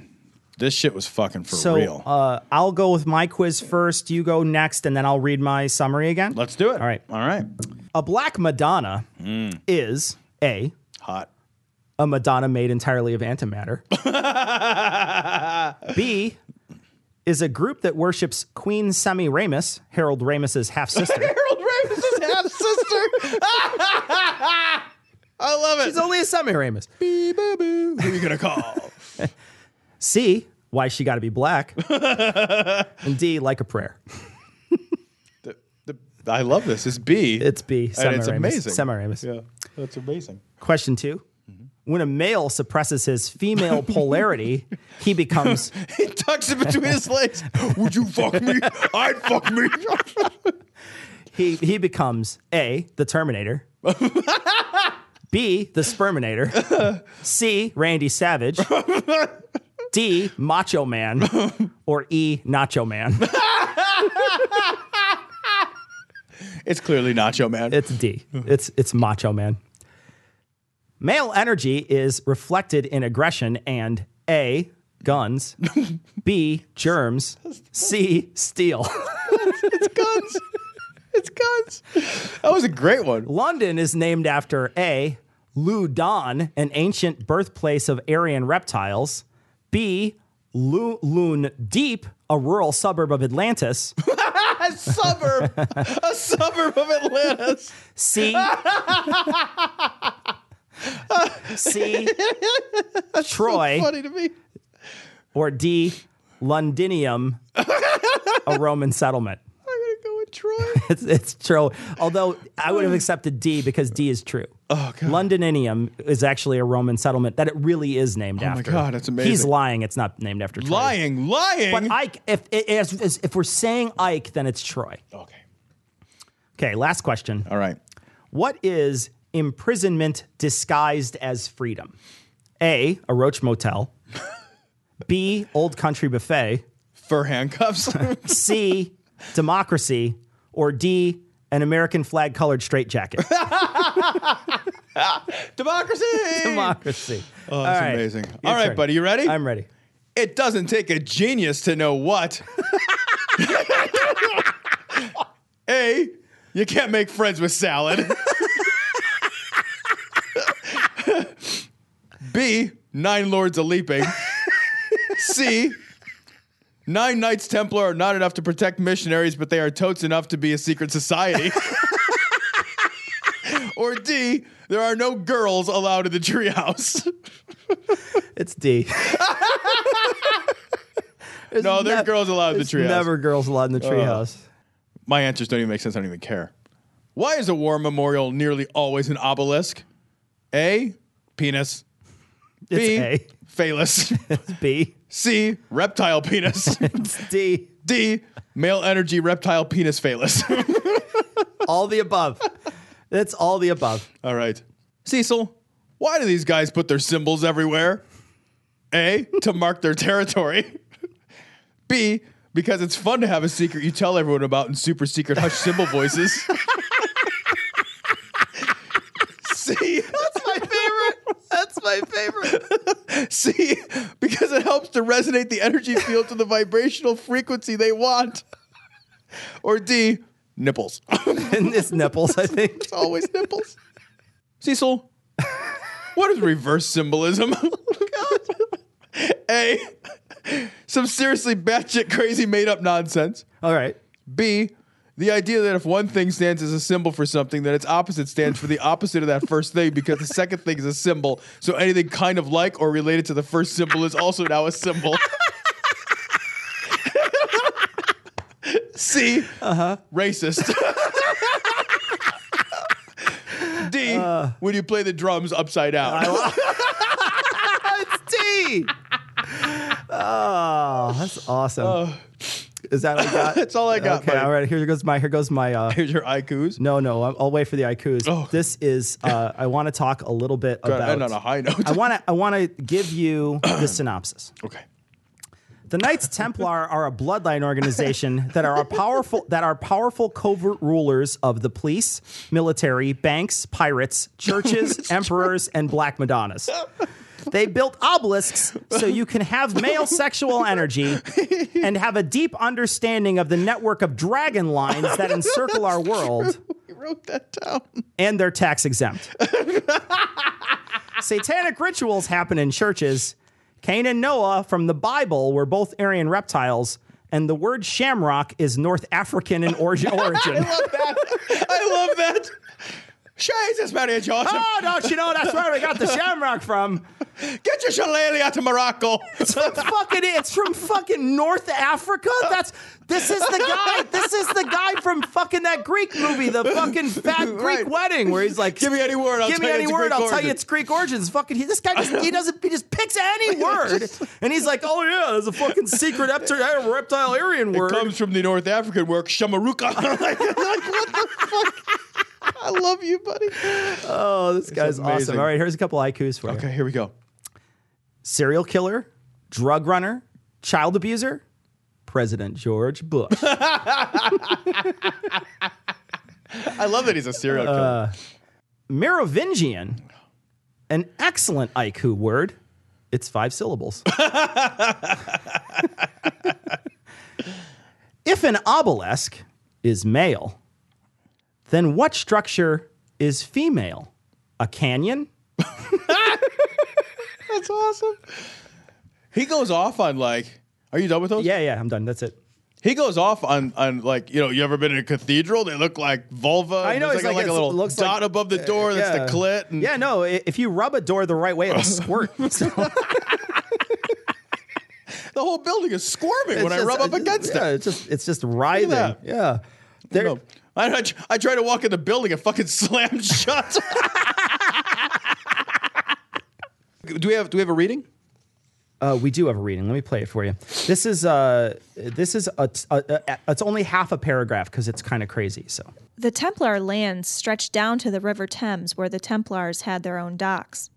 this shit was fucking real. I'll go with my quiz first. You go next, and then I'll read my summary again. Let's do it. All right. A black Madonna is a Madonna made entirely of antimatter. B is a group that worships Queen Semiramis, Harold Ramis's half sister. Harold Ramis's half sister. I love it. She's only a Semiramis. Bee boo boo. Who are you gonna call? C, why she got to be black. And D, like a prayer. I love this. It's B. It's B. Semiramis. And it's amazing. Semiramis. Yeah, that's amazing. Question 2. When a male suppresses his female polarity, he becomes... He tucks it between his legs. Would you fuck me? I'd fuck me. He becomes A, the Terminator. B, the Sperminator. C, Randy Savage. D, Macho Man. Or E, Nacho Man. It's clearly Nacho Man. It's D. It's Macho Man. Male energy is reflected in aggression and A, guns. B, germs. C, steel. It's guns. It's guns. That was a great one. London is named after A, Ludon, an ancient birthplace of Aryan reptiles. B, Loon Deep, a rural suburb of Atlantis. A suburb of Atlantis. C, Troy. So funny to me. Or D, Londinium, a Roman settlement. I'm going to go with Troy. It's true. Although I would have accepted D because D is true. Oh, God. Londinium is actually a Roman settlement that it really is named after. Oh, my God, that's amazing. He's lying. It's not named after Troy. Lying. But Icke, if we're saying Icke, then it's Troy. Okay. Okay, last question. All right. What is imprisonment disguised as freedom? A, a roach motel. B, old country buffet. Fur handcuffs. C, democracy. Or D, an American flag colored straitjacket. Democracy. Oh, that's amazing. All right, buddy, you ready? I'm ready. It doesn't take a genius to know what. A, you can't make friends with salad. B, 9 lords a-leaping. C, 9 Knights Templar are not enough to protect missionaries, but they are totes enough to be a secret society. Or D, there are no girls allowed in the treehouse. It's D. No, there are girls allowed in the treehouse. Never girls allowed in the treehouse. My answers don't even make sense. I don't even care. Why is a war memorial nearly always an obelisk? A, penis. It's B, A. Phallus. It's B. C, reptile penis. It's D. D, male energy reptile penis phallus. All the above. That's all the above. All right. Cecil, why do these guys put their symbols everywhere? A, to mark their territory. B, because it's fun to have a secret you tell everyone about in super secret hush symbol voices. C. That's my favorite. C, because it helps to resonate the energy field to the vibrational frequency they want. Or D, nipples. And it's nipples, I think. It's always nipples. Cecil, what is reverse symbolism? Oh, God. A, some seriously batshit crazy made-up nonsense. All right. B, the idea that if one thing stands as a symbol for something, then its opposite stands for the opposite of that first thing because the second thing is a symbol. So anything kind of like or related to the first symbol is also now a symbol. C, racist. D, when you play the drums upside down. It's D. Oh, that's awesome. Is that all you got? That's all I got. Okay, buddy. All right. Here goes my. Here's your haikus. No. I'll wait for the haikus. Oh. This is. I want to talk a little bit about. End on a high note. I want to give you the synopsis. Okay. The Knights Templar are a bloodline organization that are powerful covert rulers of the police, military, banks, pirates, churches, emperors, and black madonnas. They built obelisks so you can have male sexual energy and have a deep understanding of the network of dragon lines that encircle our world. We wrote that down. And they're tax exempt. Satanic rituals happen in churches. Cain and Noah from the Bible were both Aryan reptiles, and the word shamrock is North African in origin. I love that. Jesus, Mary Joseph. Oh, don't you know that's where we got the shamrock from? Get your shillelagh out of Morocco. It's from fucking North Africa. This is the guy from fucking that Greek movie, the fucking fat Greek wedding, where he's like, give me any word, I'll tell you it's Greek origins. Fucking this guy just picks any word, and he's like, oh yeah, there's a fucking secret reptile Aryan word. It comes from the North African word shamaruka. Like, what the fuck? I love you, buddy. Oh, this guy's awesome. All right, here's a couple haikus for you. Okay, here we go. Serial killer, drug runner, child abuser, President George Bush. I love that he's a serial killer. Merovingian, an excellent haiku word. It's 5 syllables. If an obelisk is male, then what structure is female? A canyon? That's awesome. He goes off on like, are you done with those? Yeah, I'm done. That's it. He goes off on like, you know, you ever been in a cathedral? They look like vulva. I know. It's like a little dot above the door. That's the clit. And no. If you rub a door the right way, it'll squirt. So. The whole building is squirming when I rub up against it. It's just writhing. Yeah. I try to walk in the building and fucking slam shut. Do we have a reading? We do have a reading. Let me play it for you. It's only half a paragraph because it's kind of crazy. So the Templar lands stretched down to the River Thames, where the Templars had their own docks.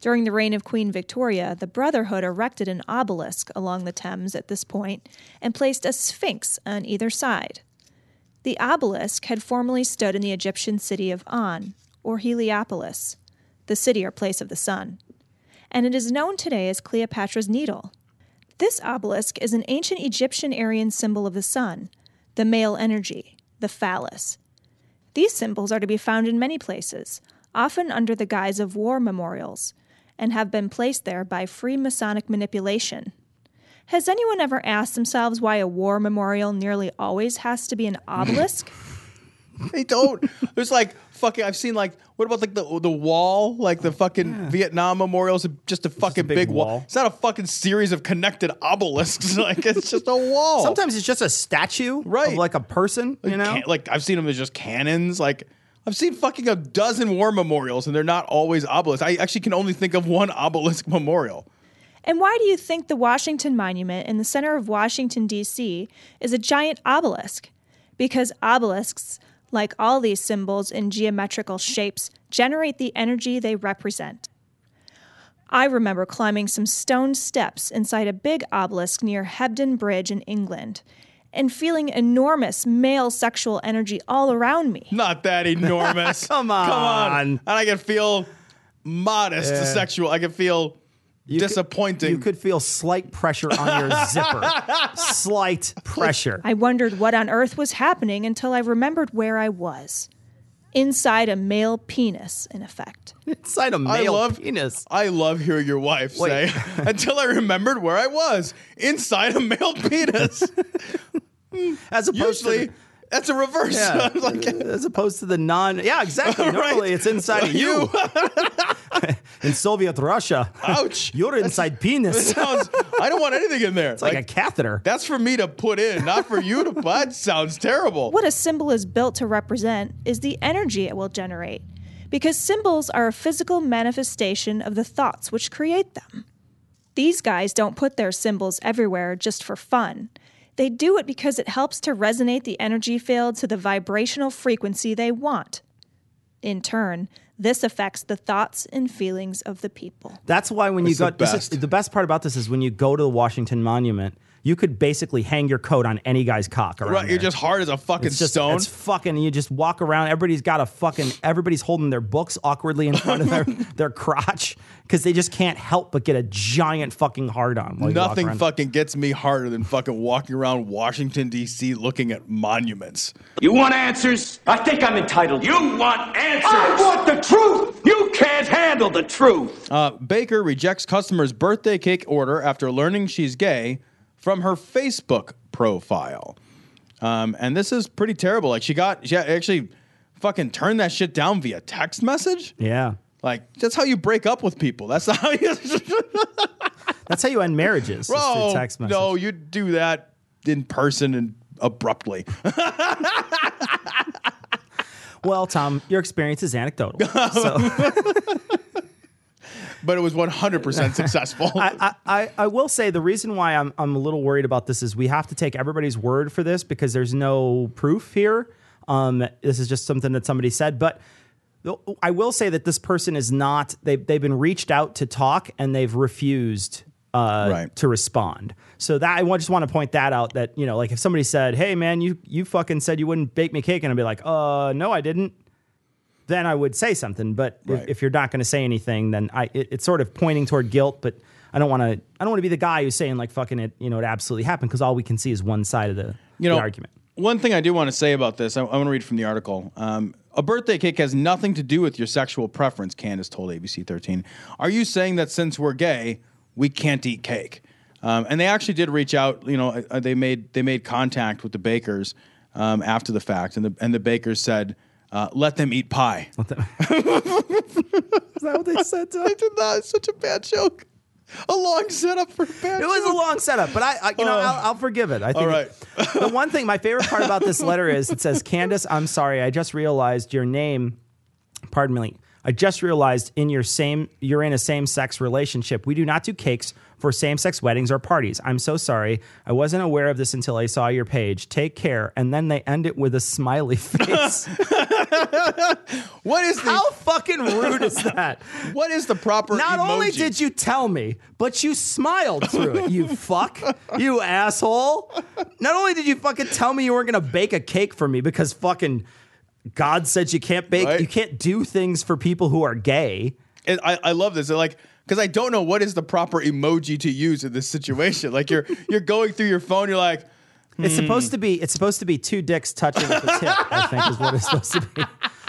During the reign of Queen Victoria, the Brotherhood erected an obelisk along the Thames at this point and placed a sphinx on either side. The obelisk had formerly stood in the Egyptian city of On, or Heliopolis, the city or place of the sun, and it is known today as Cleopatra's Needle. This obelisk is an ancient Egyptian Aryan symbol of the sun, the male energy, the phallus. These symbols are to be found in many places, often under the guise of war memorials, and have been placed there by Freemasonic manipulation. Has anyone ever asked themselves why a war memorial nearly always has to be an obelisk? They don't. There's like fucking, I've seen like, what about like the wall? Like the fucking Vietnam memorials, just a fucking big wall. It's not a fucking series of connected obelisks. Like it's just a wall. Sometimes it's just a statue of like a person, you know? Like I've seen them as just cannons. Like I've seen fucking a dozen war memorials and they're not always obelisks. I actually can only think of one obelisk memorial. And why do you think the Washington Monument in the center of Washington, D.C. is a giant obelisk? Because obelisks, like all these symbols in geometrical shapes, generate the energy they represent. I remember climbing some stone steps inside a big obelisk near Hebden Bridge in England and feeling enormous male sexual energy all around me. Not that enormous. Come on. And I can feel modest sexual. I can feel... Disappointing. You could feel slight pressure on your zipper. Slight pressure. I wondered what on earth was happening until I remembered where I was. Inside a male penis, in effect. Inside a male penis. I love hearing your wife say, until I remembered where I was. Inside a male penis. As opposed to... That's a reverse. Yeah. Like, as opposed to the non... Yeah, exactly. Normally it's inside of you. In Soviet Russia. Ouch. You're inside penis. I don't want anything in there. It's like a catheter. That's for me to put in, not for you to... That sounds terrible. What a symbol is built to represent is the energy it will generate, because symbols are a physical manifestation of the thoughts which create them. These guys don't put their symbols everywhere just for fun. They do it because it helps to resonate the energy field to the vibrational frequency they want. In turn, this affects the thoughts and feelings of the people. That's why when you go... The best part about this is when you go to the Washington Monument, you could basically hang your coat on any guy's cock around there. You're just hard as a fucking stone. It's fucking... You just walk around. Everybody's holding their books awkwardly in front of their crotch because they just can't help but get a giant fucking hard on. Nothing fucking gets me harder than fucking walking around Washington, D.C. looking at monuments. You want answers? I think I'm entitled. You want answers? I want the truth. You can't handle the truth. Baker rejects customer's birthday cake order after learning she's gay from her Facebook profile. And this is pretty terrible. Like she actually fucking turned that shit down via text message. Yeah. Like that's how you break up with people. That's not how you... That's how you end marriages. Through text message. No, you do that in person and abruptly. Well, Tom, your experience is anecdotal. But it was 100% successful. I will say the reason why I'm a little worried about this is we have to take everybody's word for this because there's no proof here. This is just something that somebody said. But I will say that this person is not... They've been reached out to talk and they've refused to respond. So that I just want to point that out, that, you know, like if somebody said, hey, man, you fucking said you wouldn't bake me cake. And I'd be like, no, I didn't. Then I would say something, but if you're not going to say anything, then it's sort of pointing toward guilt. But I don't want to be the guy who's saying like fucking it, you know, it absolutely happened, because all we can see is one side of the argument. One thing I do want to say about this, I want to read from the article. A birthday cake has nothing to do with your sexual preference, Candace told ABC 13. Are you saying that since we're gay, we can't eat cake? And they actually did reach out. You know, they made contact with the bakers after the fact, and the bakers said, let them eat pie. Is that what they said to us? I did not. It's such a bad joke. A long setup for a bad joke. It was a long setup, but I'll forgive it. I think all right. The one thing, my favorite part about this letter is it says, Candace, I'm sorry, I just realized your name, pardon me, I just realized you're in a same-sex relationship. We do not do cakes for same-sex weddings or parties. I'm so sorry. I wasn't aware of this until I saw your page. Take care. And then they end it with a smiley face. What is the... How fucking rude is that? What is the proper Not emoji? Only did you tell me, but you smiled through it, you fuck. You asshole. Not only did you fucking tell me you weren't going to bake a cake for me because fucking... God said you can't bake, right? You can't do things for people who are gay. And I love this. They're like, because I don't know what is the proper emoji to use in this situation. Like you're going through your phone, you're like, It's supposed to be two dicks touching at the tip, I think is what it's supposed to be.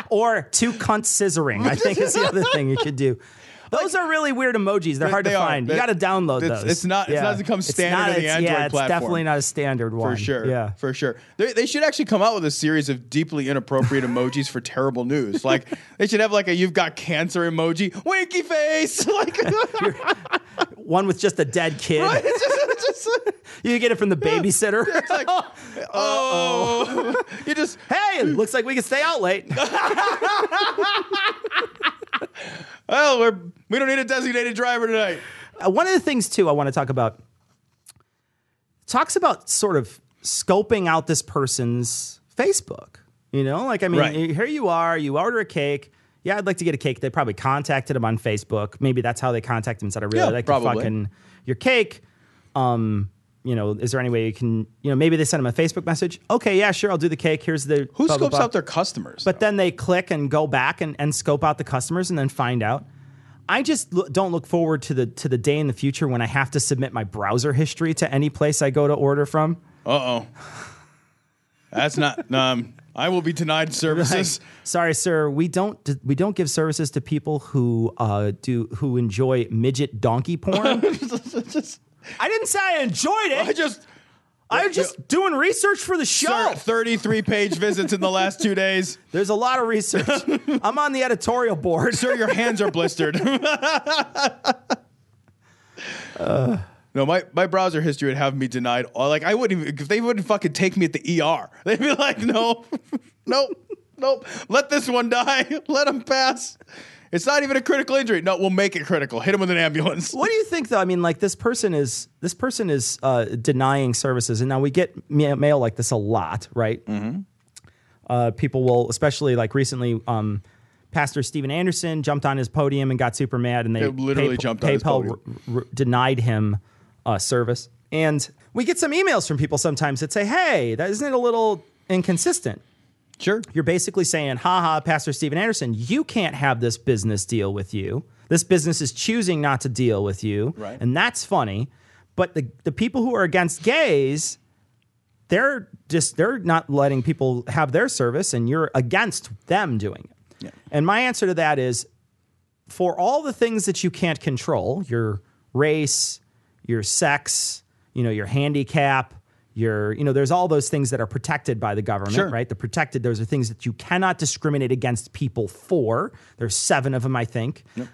Or two cunts scissoring, I think is the other thing you could do. Those are really weird emojis. They're hard to find. You got to download those. It's not become standard on the Android platform. It's definitely not a standard one. For sure. Yeah. For sure. They should actually come out with a series of deeply inappropriate emojis for terrible news. Like they should have like a you've got cancer emoji, winky face, like one with just a dead kid. Right? It's just you get it from the babysitter. It's like, oh. You just hey, it looks like we can stay out late. Well, we don't need a designated driver tonight. One of the things, too, I want to talk about talks about sort of scoping out this person's Facebook. You know, like, I mean, right. Here you are. You order a cake. Yeah, I'd like to get a cake. They probably contacted him on Facebook. Maybe that's how they contacted him and said, I really like probably. To fucking your cake. You know, is there any way you can, you know, maybe they send them a Facebook message. Okay, yeah, sure, I'll do the cake. Here's the... Who blah, scopes blah, blah. Out their customers? But then they click and go back and scope out the customers and then find out. I just don't look forward to the day in the future when I have to submit my browser history to any place I go to order from. Uh-oh. That's not... I will be denied services. Right. Sorry, sir. We don't give services to people who enjoy midget donkey porn. Just... I didn't say I enjoyed it. I'm just doing research for the show. Sir, 33 page visits in the last 2 days. There's a lot of research. I'm on the editorial board. Sir, your hands are blistered. No, my browser history would have me denied. Like I wouldn't even, if they wouldn't fucking take me at the ER. They'd be like, no, nope. Let this one die. Let him pass. It's not even a critical injury. No, we'll make it critical. Hit him with an ambulance. What do you think, though? I mean, like this person is denying services, and now we get mail like this a lot, right? Mm-hmm. People will, especially like recently, Pastor Steven Anderson jumped on his podium and got super mad, and they literally jumped on his podium. PayPal denied him service, and we get some emails from people sometimes that say, "Hey, that isn't it a little inconsistent?" Sure. You're basically saying, haha, Pastor Steven Anderson, you can't have this business deal with you. This business is choosing not to deal with you. Right. And that's funny. But the people who are against gays, they're not letting people have their service, and you're against them doing it. Yeah. And my answer to that is, for all the things that you can't control, your race, your sex, you know, your handicap, there's all those things that are protected by the government, sure. Right? Those are things that you cannot discriminate against people for. There's 7 of them, I think. Yep.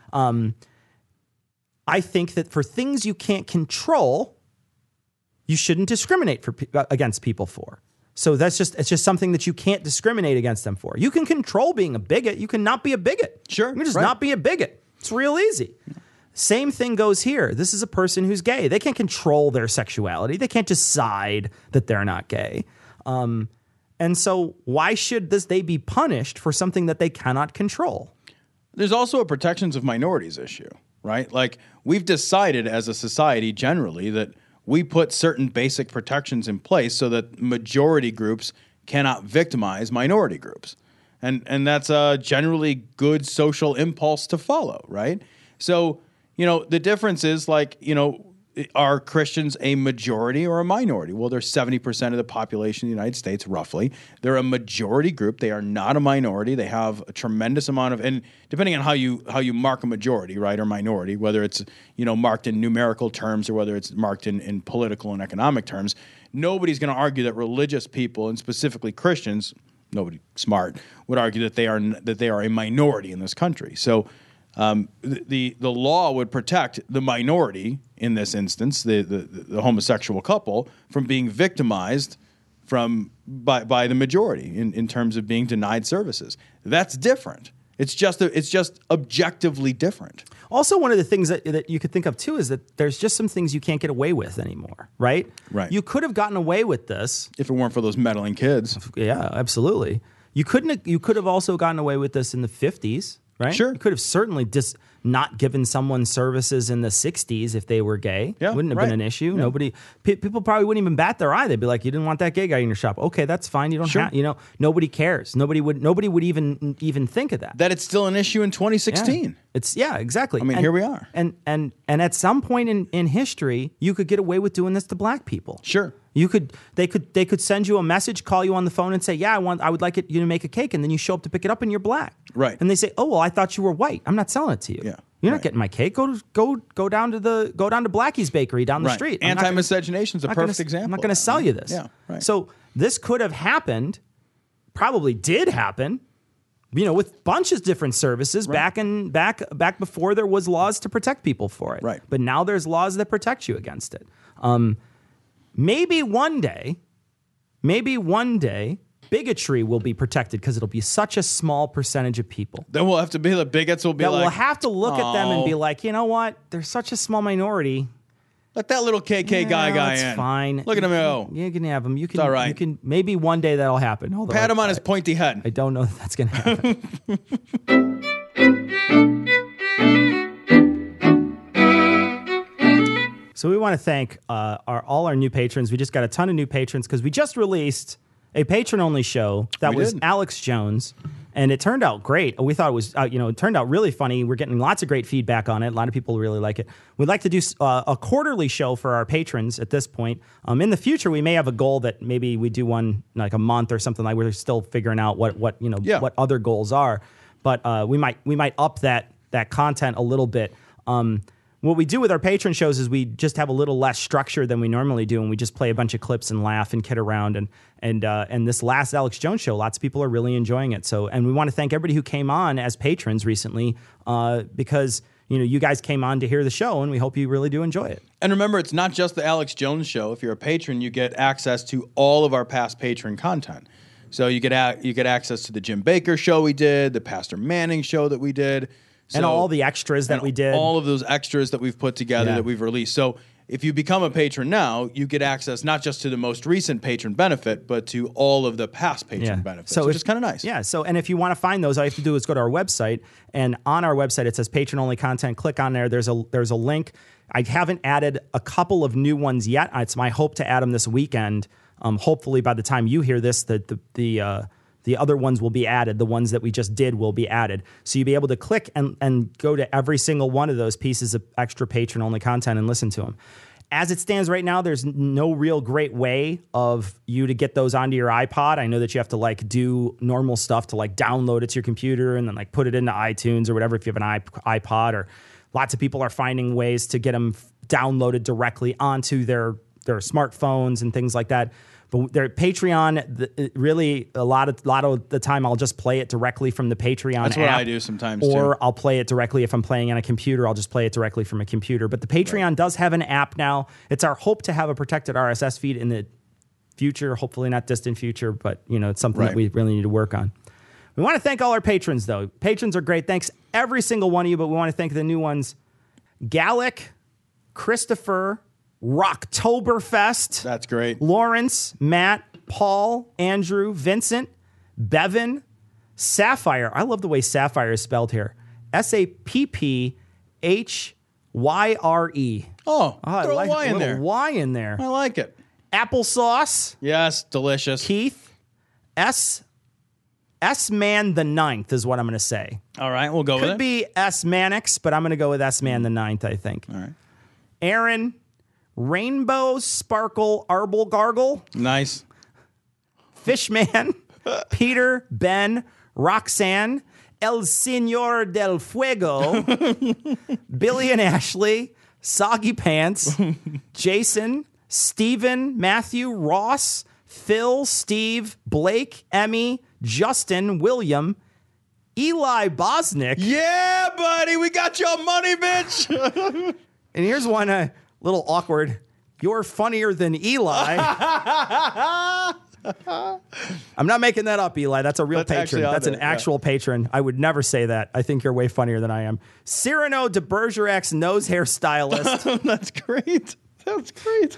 I think that for things you can't control, you shouldn't discriminate against people for. So it's just something that you can't discriminate against them for. You can control being a bigot. You can not be a bigot. Sure. You can just not be a bigot. It's real easy. Same thing goes here. This is a person who's gay. They can't control their sexuality. They can't decide that they're not gay. And so why should they be punished for something that they cannot control? There's also a protections of minorities issue, right? Like we've decided as a society generally that we put certain basic protections in place so that majority groups cannot victimize minority groups. And that's a generally good social impulse to follow, right? So... You know, the difference is like, you know, are Christians a majority or a minority? Well, they're 70% of the population of the United States, roughly. They're a majority group. They are not a minority. They have a tremendous amount of, and depending on how you mark a majority, right, or minority, whether it's, you know, marked in numerical terms or whether it's marked in political and economic terms, nobody's going to argue that religious people, and specifically Christians, nobody smart, would argue that they are a minority in this country. So The law would protect the minority, in this instance, the homosexual couple, from being victimized by the majority in terms of being denied services. That's different. It's just objectively different. Also, one of the things that you could think of, too, is that there's just some things you can't get away with anymore, right? Right. You could have gotten away with this. If it weren't for those meddling kids. Yeah, absolutely. You could have also gotten away with this in the 50s, right? Sure. You could have certainly not given someone services in the 60s if they were gay. Yeah, wouldn't have been an issue. Yeah. People probably wouldn't even bat their eye. They'd be like, you didn't want that gay guy in your shop. Okay, that's fine. You don't have, nobody cares. Nobody would even think of that. That it's still an issue in 2016. Yeah. Exactly. I mean, here we are. And at some point in history, you could get away with doing this to black people. Sure. They could send you a message, call you on the phone and say, yeah, I would like you to make a cake, and then you show up to pick it up and you're black. Right. And they say, oh, well, I thought you were white. I'm not selling it to you. Yeah. You're not getting my cake. Go down to Blackie's Bakery down the street. Anti-miscegenation is a perfect example. I'm not going to sell you this. Yeah. Right. So this could have happened, probably did happen, with bunches of different services back before there was laws to protect people for it. Right. But now there's laws that protect you against it. Maybe one day, bigotry will be protected because it'll be such a small percentage of people. Then we'll have to be the bigots will be like... We'll have to look at them and be like, you know what? They're such a small minority. Let that little KK guy in. It's fine. Look at him. You can have him. You can, it's all right. You can, maybe one day that'll happen. Although pat him on his pointy head. I don't know if that's going to happen. So we want to thank all our new patrons. We just got a ton of new patrons because we just released a patron-only show that was Alex Jones, and it turned out great. We thought it was, it turned out really funny. We're getting lots of great feedback on it. A lot of people really like it. We'd like to do a quarterly show for our patrons at this point. In the future, we may have a goal that maybe we do one like a month or something. Like we're still figuring out what other goals are, but we might up that content a little bit. What we do with our patron shows is we just have a little less structure than we normally do, and we just play a bunch of clips and laugh and kid around. And this last Alex Jones show, lots of people are really enjoying it. So, and we want to thank everybody who came on as patrons recently because you guys came on to hear the show, and we hope you really do enjoy it. And remember, it's not just the Alex Jones show. If you're a patron, you get access to all of our past patron content. So you get access to the Jim Baker show we did, the Pastor Manning show that we did. So, and all the extras that we did. All of those extras that we've put together that we've released. So if you become a patron now, you get access not just to the most recent patron benefit, but to all of the past patron benefits, which is kind of nice. Yeah. So, and if you want to find those, all you have to do is go to our website. And on our website, it says patron-only content. Click on there. There's a link. I haven't added a couple of new ones yet. It's my hope to add them this weekend. Hopefully, by the time you hear this, the other ones will be added. The ones that we just did will be added. So you'll be able to click and go to every single one of those pieces of extra patron-only content and listen to them. As it stands right now, there's no real great way of you to get those onto your iPod. I know that you have to do normal stuff to download it to your computer and then put it into iTunes or whatever if you have an iPod. Or lots of people are finding ways to get them downloaded directly onto their smartphones and things like that. But their Patreon, really, a lot of the time, I'll just play it directly from the Patreon app. That's what I do sometimes, too. Or I'll play it directly if I'm playing on a computer. I'll just play it directly from a computer. But the Patreon does have an app now. It's our hope to have a protected RSS feed in the future, hopefully not distant future, but it's something that we really need to work on. We want to thank all our patrons, though. Patrons are great. Thanks, every single one of you, but we want to thank the new ones. Gallic, Christopher, Rocktoberfest. That's great. Lawrence, Matt, Paul, Andrew, Vincent, Bevan, Sapphire. I love the way Sapphire is spelled here. Sapphyre. Oh, throw a Y in there. Y in there. I like it. Applesauce. Yes, delicious. Keith. S-Man the Ninth is what I'm going to say. All right, we'll go with it. Could be S-Manix, but I'm going to go with S-Man the Ninth, I think. All right. Aaron. Rainbow Sparkle Arbol Gargle. Nice. Fishman. Peter, Ben, Roxanne, El Señor del Fuego, Billy and Ashley, Soggy Pants, Jason, Stephen, Matthew, Ross, Phil, Steve, Blake, Emmy, Justin, William, Eli Bosnick. Yeah, buddy, we got your money, bitch. And here's one a little awkward. You're funnier than Eli. I'm not making that up, Eli. That's a real patron. That's an actual patron. I would never say that. I think you're way funnier than I am. Cyrano de Bergerac's nose hairstylist. That's great. That's great.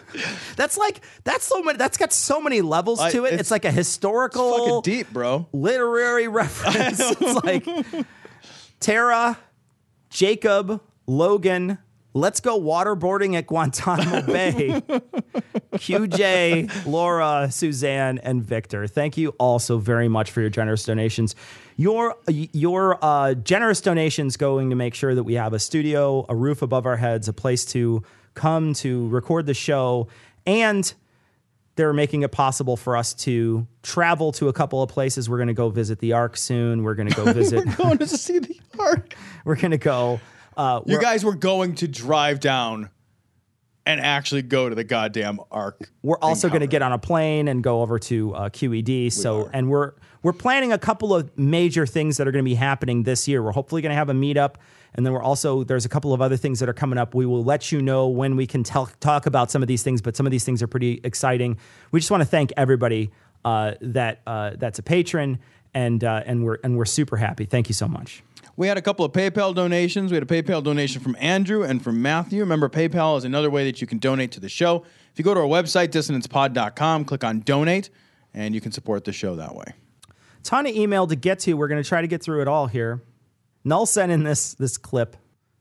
That's got so many levels to it. It's like a historical, it's fucking deep, bro. Literary reference. It's like Tara, Jacob, Logan. Let's go waterboarding at Guantanamo Bay. QJ, Laura, Suzanne, and Victor. Thank you all so very much for your generous donations. Your generous donations going to make sure that we have a studio, a roof above our heads, a place to come to record the show, and they're making it possible for us to travel to a couple of places. We're going to go visit the Ark soon. We're going to go visit. We're going to see the Ark. We're going to go. You guys were going to drive down and actually go to the goddamn Ark. We're also going to get on a plane and go over to QED. And we're planning a couple of major things that are going to be happening this year. We're hopefully going to have a meetup, and then there's a couple of other things that are coming up. We will let you know when we can talk about some of these things, but some of these things are pretty exciting. We just want to thank everybody that's a patron, and we're super happy. Thank you so much. We had a couple of PayPal donations. We had a PayPal donation from Andrew and from Matthew. Remember, PayPal is another way that you can donate to the show. If you go to our website, dissonancepod.com, click on donate, and you can support the show that way. Ton of email to get to. We're going to try to get through it all here. Null sent in this clip.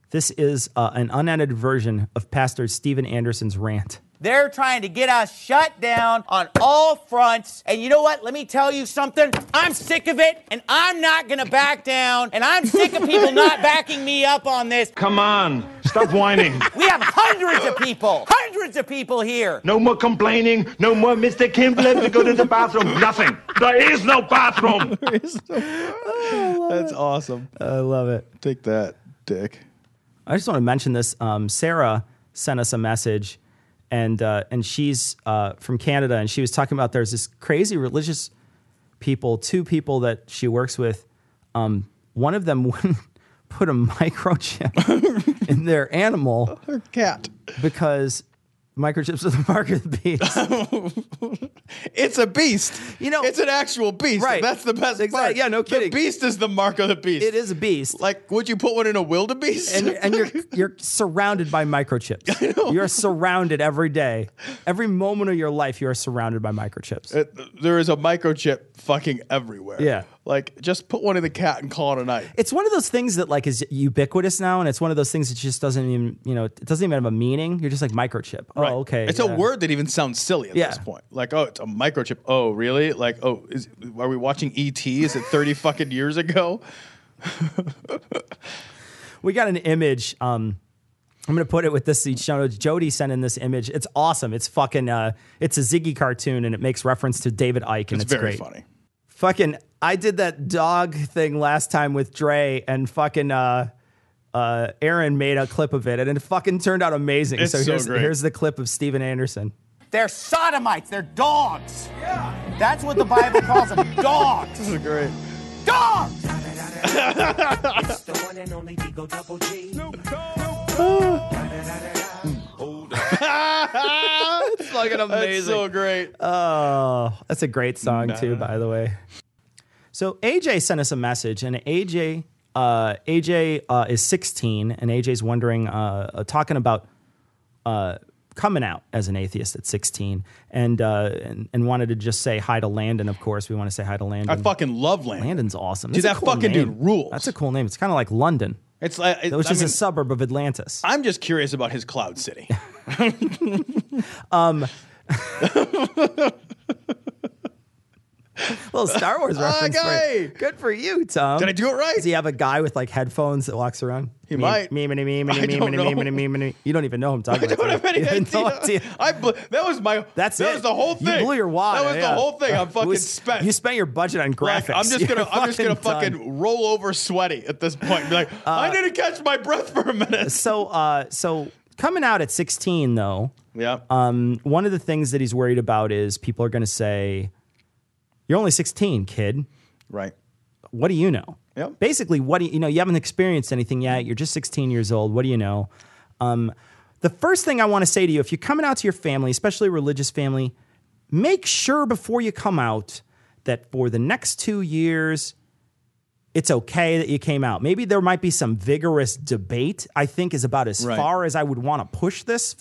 This is an unedited version of Pastor Steven Anderson's rant. They're trying to get us shut down on all fronts. And you know what? Let me tell you something. I'm sick of it, and I'm not going to back down. And I'm sick of people not backing me up on this. Come on. Stop whining. We have hundreds of people here. No more complaining. No more Mr. Kimblett to go to the bathroom. Nothing. There is no bathroom. That's awesome. I love it. Take that, Dick. I just want to mention this. Sarah sent us a message. And she's from Canada, and she was talking about there's this crazy religious people, two people that she works with. One of them wouldn't put a microchip in their animal, her cat, because microchips are the mark of the beast. It's a beast. It's an actual beast. Right. That's the best part. Yeah, no kidding. The beast is the mark of the beast. It is a beast. Like, would you put one in a wildebeest? And you're surrounded by microchips. I know. You're surrounded every day. Every moment of your life, you are surrounded by microchips. There is a microchip fucking everywhere. Yeah. Like, just put one in the cat and call it a night. It's one of those things that, like, is ubiquitous now, and it's one of those things that just doesn't even, it doesn't even have a meaning. You're just like, microchip. Right. Oh, okay. It's a word that even sounds silly at this point. Like, oh, it's a microchip. Oh, really? Like, oh, are we watching E.T.? Is it 30 fucking years ago? We got an image. I'm going to put it with this. Jody sent in this image. It's awesome. It's fucking, it's a Ziggy cartoon, and it makes reference to David Icke, and it's very great. Funny. Fucking, I did that dog thing last time with Dre, and fucking Aaron made a clip of it, and it fucking turned out amazing. It's so here's the clip of Steven Anderson. They're sodomites. They're dogs. Yeah. That's what the Bible calls them. Dogs. This is great. Dogs. It's the one and only Digo Double G. It's fucking amazing. It's so great. Oh, that's a great song too, by the way. So AJ sent us a message, and AJ is 16, and AJ's wondering, talking about coming out as an atheist at 16, and wanted to just say hi to Landon. Of course, we want to say hi to Landon. I fucking love Landon. Landon's awesome. Dude, that fucking dude rules. That's a cool name. It's kind of like London. It's like, which is a suburb of Atlantis. I'm just curious about his cloud city. Little Star Wars reference. Okay. Good for you, Tom. Did I do it right? Does he have a guy with like headphones that walks around? He might. Me. You don't even know him talking. I don't have any idea. That was the whole thing. You blew your wad. That was the whole thing. I'm fucking spent. You spent your budget on graphics. Like, I'm just gonna fucking roll over sweaty at this point. And be like, I didn't catch my breath for a minute. So coming out at 16 though. Yeah. One of the things that he's worried about is people are gonna say, "You're only 16, kid." Right. what do you know? Yep. Basically, what do you know? You haven't experienced anything yet. You're just 16 years old. What do you know? The first thing I want to say to you, if you're coming out to your family, especially a religious family, make sure before you come out that for the next 2 years, it's okay that you came out. Maybe there might be some vigorous debate, I think, is about as far as I would want to push this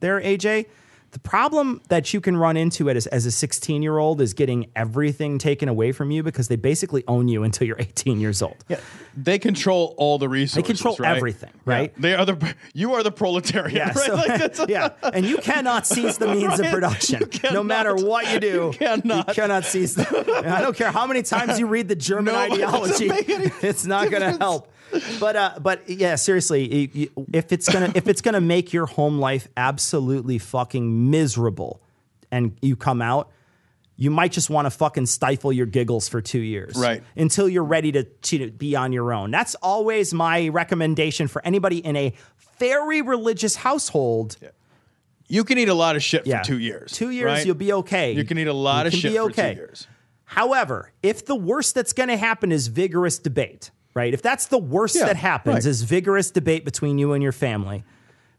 there, AJ. The problem that you can run into as a 16-year-old is getting everything taken away from you because they basically own you until you're 18 years old. Yeah, they control all the resources. They control everything, right? Yeah. They are you are the proletariat, right? So, like, that's and you cannot seize the means of production. No matter what you do, you cannot seize them. I don't care how many times you read the German ideology, it's not going to help. But yeah, seriously, if it's gonna make your home life absolutely fucking miserable, and you come out, you might just want to fucking stifle your giggles for 2 years, right? Until you're ready to be on your own. That's always my recommendation for anybody in a very religious household. Yeah. You can eat a lot of shit for 2 years. 2 years, right? You'll be okay. You can eat a lot of shit for 2 years. However, if the worst that's going to happen is vigorous debate. Right? If that's the worst that happens is vigorous debate between you and your family,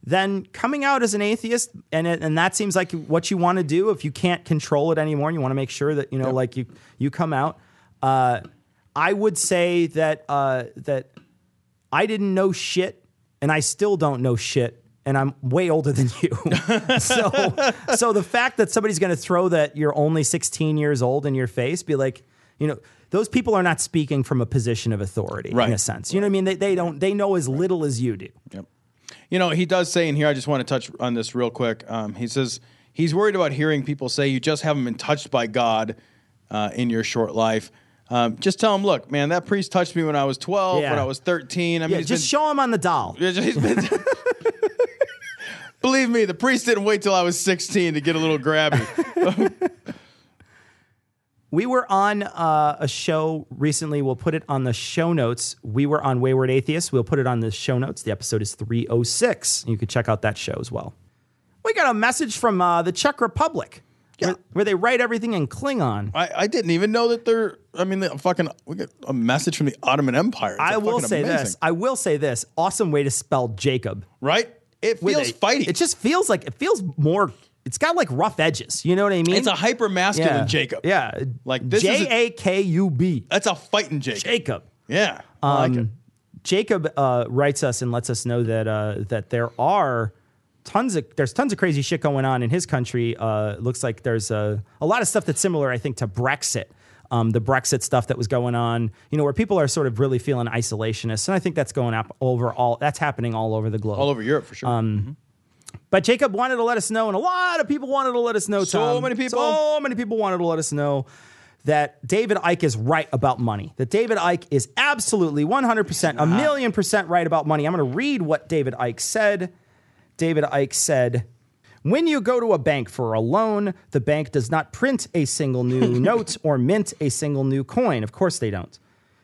then coming out as an atheist, and that seems like what you want to do if you can't control it anymore and you want to make sure that, you know, like you come out. I would say that that I didn't know shit and I still don't know shit. And I'm way older than you. so the fact that somebody's going to throw that you're only 16 years old in your face, be like, you know, those people are not speaking from a position of authority, in a sense. You know what I mean? They know as little as you do. Yep. You know, he does say in here, I just want to touch on this real quick. He says he's worried about hearing people say you just haven't been touched by God in your short life. Just tell him, look, man, that priest touched me when I was 12, when I was 13. I mean, just show him on the doll. He's been... Believe me, the priest didn't wait till I was 16 to get a little grabby. We were on a show recently. We'll put it on the show notes. We were on Wayward Atheists. We'll put it on the show notes. The episode is 306. You can check out that show as well. We got a message from the Czech Republic where they write everything in Klingon. I didn't even know that we got a message from the Ottoman Empire. It's I will say this. Awesome way to spell Jacob. Right? It feels fighty. It just feels like, it feels more... It's got like rough edges. You know what I mean? It's a hyper masculine Jacob. Yeah. Like this Jakub. That's a fighting Jacob. Yeah. I like it. Jacob writes us and lets us know that that there's tons of crazy shit going on in his country. Looks like there's a lot of stuff that's similar, I think, to Brexit. The Brexit stuff that was going on, you know, where people are sort of really feeling isolationist. And I think that's going up that's happening all over the globe. All over Europe for sure. Mm-hmm. But Jacob wanted to let us know, and a lot of people wanted to let us know, Tom. So many people wanted to let us know that David Icke is right about money. That David Icke is absolutely 100%, 1,000,000% right about money. I'm going to read what David Icke said. David Icke said, when you go to a bank for a loan, the bank does not print a single new note or mint a single new coin. Of course they don't.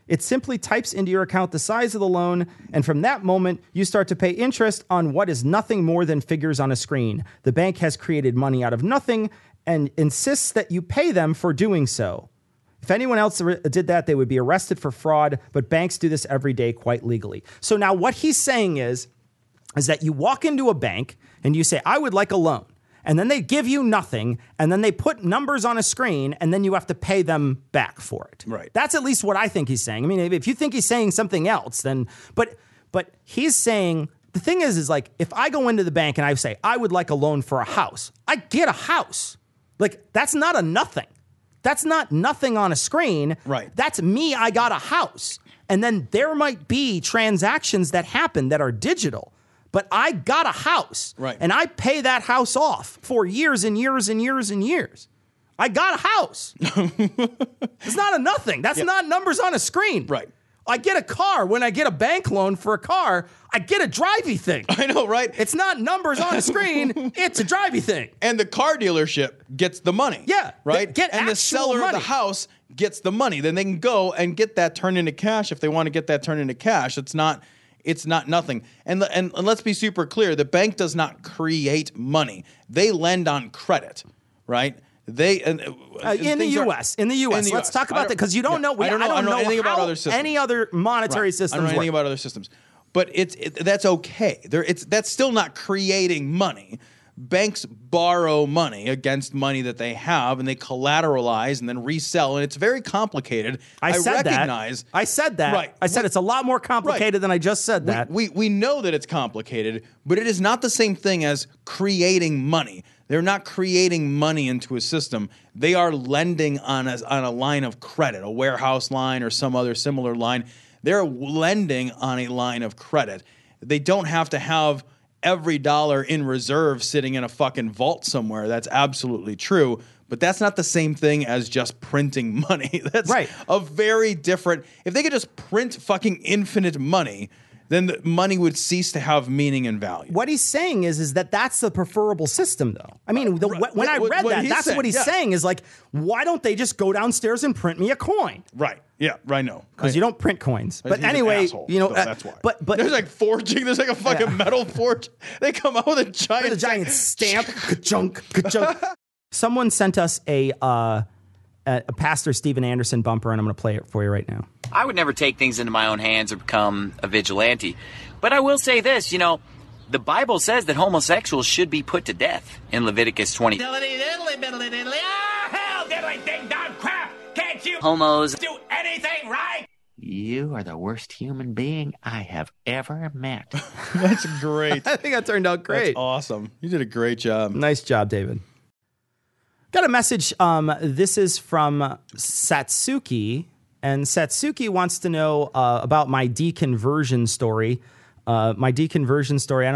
It simply types into your account the size of the loan, and from that moment, you start to pay interest on what is nothing more than figures on a screen. The bank has created money out of nothing and insists that you pay them for doing so. If anyone else did that, they would be arrested for fraud, but banks do this every day quite legally. So now what he's saying is that you walk into a bank and you say, I would like a loan. And then they give you nothing, and then they put numbers on a screen, and then you have to pay them back for it. Right. That's at least what I think he's saying. I mean, if you think he's saying something else, then... But he's saying... The thing is like, if I go into the bank and I say, I would like a loan for a house, I get a house. Like, that's not a nothing. That's not nothing on a screen. Right. That's me, I got a house. And then there might be transactions that happen that are digital. But I got a house, and I pay that house off for years and years and years and years. I got a house. It's not a nothing. That's not numbers on a screen. Right. I get a car. When I get a bank loan for a car, I get a drivey thing. I know, right? It's not numbers on a screen. It's a drivey thing. And the car dealership gets the money. Yeah. Right? And the seller of the house gets the money. Then they can go and get that turned into cash if they want to get that turned into cash. It's not nothing. And let's be super clear. The bank does not create money. They lend on credit, right? They in the U.S. Let's talk about that because you don't know. I don't know anything about other monetary systems. I don't know anything about other systems, but that's okay. That's still not creating money. Banks borrow money against money that they have, and they collateralize and then resell, and it's very complicated. I recognize that. Right. It's a lot more complicated than I just said that. We know that it's complicated, but it is not the same thing as creating money. They're not creating money into a system. They are lending on a line of credit, a warehouse line or some other similar line. They're lending on a line of credit. They don't have to have every dollar in reserve sitting in a fucking vault somewhere. That's absolutely true. But that's not the same thing as just printing money. That's right. A very different... If they could just print fucking infinite money, then the money would cease to have meaning and value. What he's saying is that that's the preferable system, though. I mean, what he's saying is, why don't they just go downstairs and print me a coin? Right. Yeah, right. No, because you don't print coins. But anyway, that's why. But there's like forging. There's like a fucking metal forge. They come out with a giant stamp. Ka-chunk, ka-chunk. Someone sent us a Pastor Steven Anderson bumper, and I'm going to play it for you right now. I would never take things into my own hands or become a vigilante. But I will say this, the Bible says that homosexuals should be put to death in Leviticus 20. Homos do anything right. You are the worst human being I have ever met. That's great. I think that turned out great. That's awesome. You did a great job. Nice job, David. Got a message. This is from Satsuki, and Satsuki wants to know about my deconversion story. I don't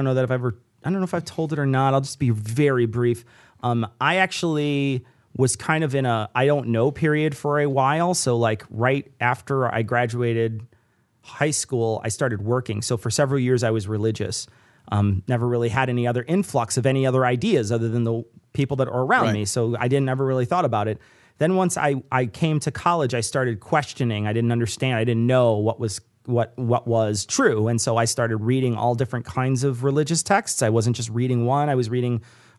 know if I've told it or not. I'll just be very brief. I actually was kind of in a I don't know period for a while. So like right after I graduated high school, I started working. So for several years, I was religious. Never really had any other influx of any other ideas other than the people that are around me. So I didn't ever really thought about it. Then once I came to college, I started questioning. I didn't understand. I didn't know what was true. And so I started reading all different kinds of religious texts. I wasn't just reading one. I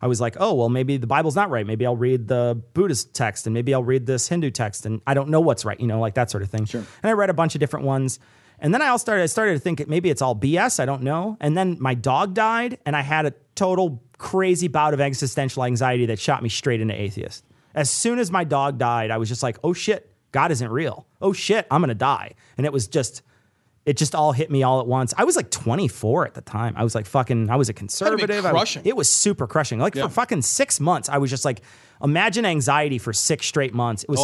was like, oh, well, maybe the Bible's not right. Maybe I'll read the Buddhist text, and maybe I'll read this Hindu text, and I don't know what's right, like that sort of thing. Sure. And I read a bunch of different ones. And then I started to think maybe it's all BS. I don't know. And then my dog died, and I had a total crazy bout of existential anxiety that shot me straight into atheist. As soon as my dog died, I was just like, oh, shit, God isn't real. Oh, shit, I'm going to die. And it just all hit me all at once. I was like 24 at the time. I was like I was a conservative. It was super crushing. For fucking 6 months, I was just like, imagine anxiety for 6 straight months. It was it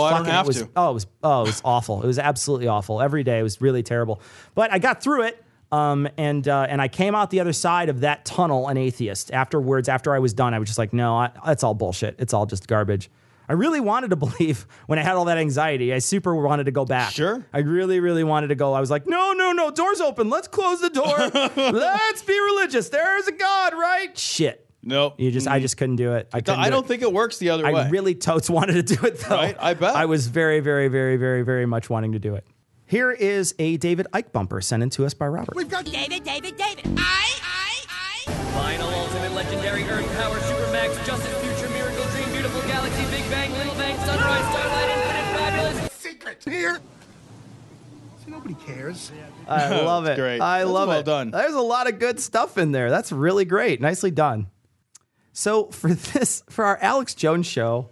was awful. It was absolutely awful. Every day it was really terrible. But I got through it. And I came out the other side of that tunnel an atheist. Afterwards, after I was done, I was just like, no, that's all bullshit. It's all just garbage. I really wanted to believe when I had all that anxiety. I super wanted to go back. Sure. I really, really wanted to go. I was like, no, door's open. Let's close the door. Let's be religious. There's a God, right? Shit. Nope. I just couldn't do it. I don't think it works the other way. I really totes wanted to do it, though. Right? I bet. I was very, very, very, very, very much wanting to do it. Here is a David Icke bumper sent in to us by Robert. We've got David. I. Final, ultimate, legendary, earth power, supermax, justice, future, miracle, dream, beautiful, galaxy, big bang, little bang, sunrise, starlight, infinite, fabulous. Secret here. See, nobody cares. I love it. Great. Well done. There's a lot of good stuff in there. That's really great. Nicely done. So for our Alex Jones show,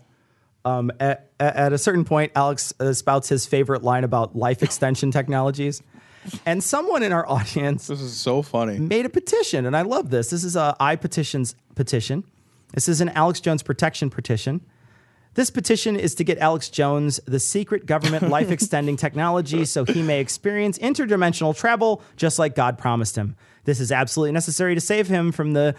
at a certain point, Alex spouts his favorite line about life extension technologies. And someone in our audience... This is so funny. ...made a petition, and I love this. This is a iPetitions petition. This is an Alex Jones protection petition. This petition is to get Alex Jones the secret government life-extending technology so he may experience interdimensional travel just like God promised him. This is absolutely necessary to save him from the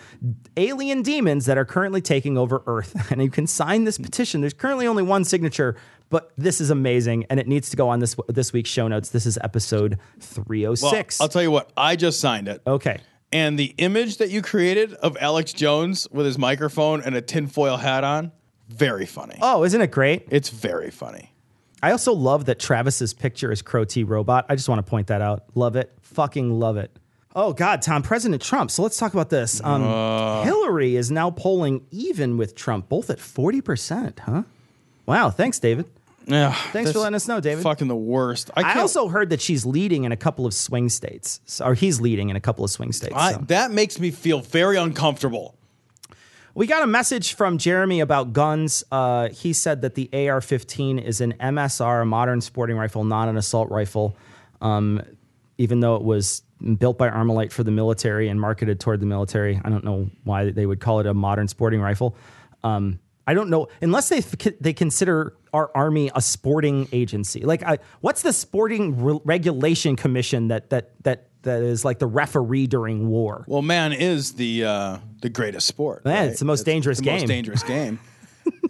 alien demons that are currently taking over Earth. And you can sign this petition. There's currently only one signature, but this is amazing, and it needs to go on this week's show notes. This is episode 306. Well, I'll tell you what. I just signed it. Okay. And the image that you created of Alex Jones with his microphone and a tinfoil hat on, very funny. Oh, isn't it great? It's very funny. I also love that Travis's picture is Crow T Robot. I just want to point that out. Love it. Fucking love it. Oh, God, Tom, President Trump. So let's talk about this. Hillary is now polling even with Trump, both at 40%, huh? Wow, thanks, David. Yeah, thanks for letting us know, David. Fucking the worst. I also heard that she's leading in a couple of swing states, or he's leading in a couple of swing states. That makes me feel very uncomfortable. We got a message from Jeremy about guns. He said that the AR-15 is an MSR, a modern sporting rifle, not an assault rifle, even though it was built by Armalite for the military and marketed toward the military. I don't know why they would call it a modern sporting rifle. I don't know, unless they consider our army a sporting agency. Like, what's the sporting regulation commission that is like the referee during war? Well, man is the greatest sport. Man, right? It's the most dangerous game. Most dangerous game.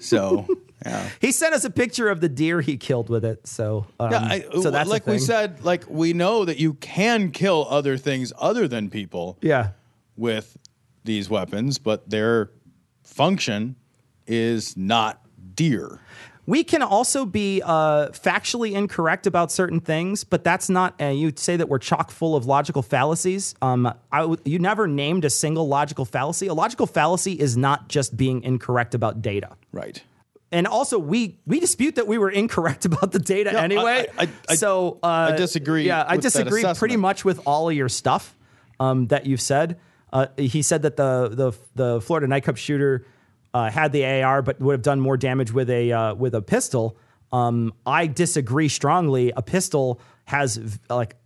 So, yeah. He sent us a picture of the deer he killed with it. So, so that's like we said. Like, we know that you can kill other things other than people. Yeah. With these weapons, but their function is not deer. We can also be factually incorrect about certain things, but that's not. You'd say that we're chock full of logical fallacies. You never named a single logical fallacy. A logical fallacy is not just being incorrect about data, right? And also, we dispute that we were incorrect about the data anyway. I disagree. Yeah, I disagree pretty much with all of your stuff that you've said. He said that the Florida nightclub shooter had the AR, but would have done more damage with a pistol. I disagree strongly. A pistol has like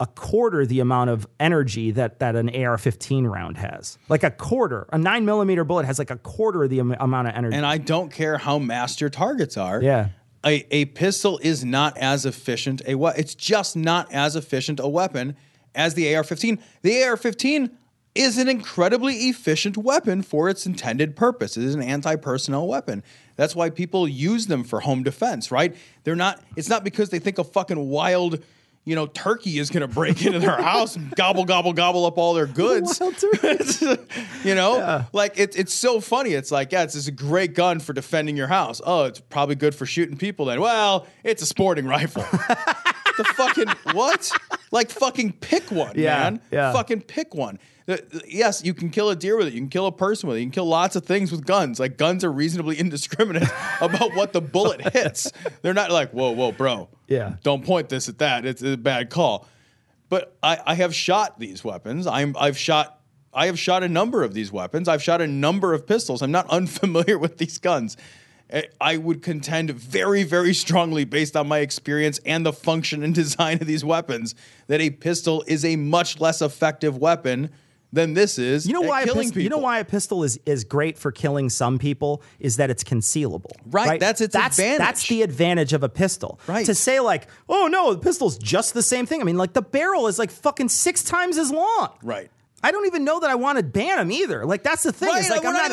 a quarter the amount of energy that an AR-15 round has. Like a quarter. A 9mm bullet has like a quarter the amount of energy. And I don't care how massed your targets are. Yeah. A pistol is not as efficient a weapon. It's just not as efficient a weapon as the AR-15. The AR-15 is an incredibly efficient weapon for its intended purpose. It is an anti-personnel weapon. That's why people use them for home defense, right? It's not because they think a fucking wild, turkey is going to break into their house and gobble up all their goods. Yeah. Like it's so funny. It's like, yeah, it's a great gun for defending your house. Oh, it's probably good for shooting people then. Well, it's a sporting rifle. The fucking what? Like fucking pick one, man. Yeah. Fucking pick one. Yes, you can kill a deer with it. You can kill a person with it. You can kill lots of things with guns. Like, guns are reasonably indiscriminate about what the bullet hits. They're not like, whoa, bro. Yeah. Don't point this at that. It's a bad call. But I have shot these weapons. I have shot a number of these weapons. I've shot a number of pistols. I'm not unfamiliar with these guns. I would contend very, very strongly, based on my experience and the function and design of these weapons, that a pistol is a much less effective weapon than this is. You know why a pistol is great for killing some people is that it's concealable. Right? That's its advantage. That's the advantage of a pistol. Right. To say like, oh no, the pistol's just the same thing. I mean, like the barrel is like fucking 6 times as long. Right. I don't even know that I want to ban them either. Like, that's the thing. Right, it's like, I'm not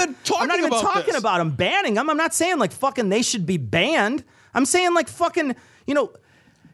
even talking about them, banning them. I'm not saying, like, fucking they should be banned. I'm saying, like, fucking,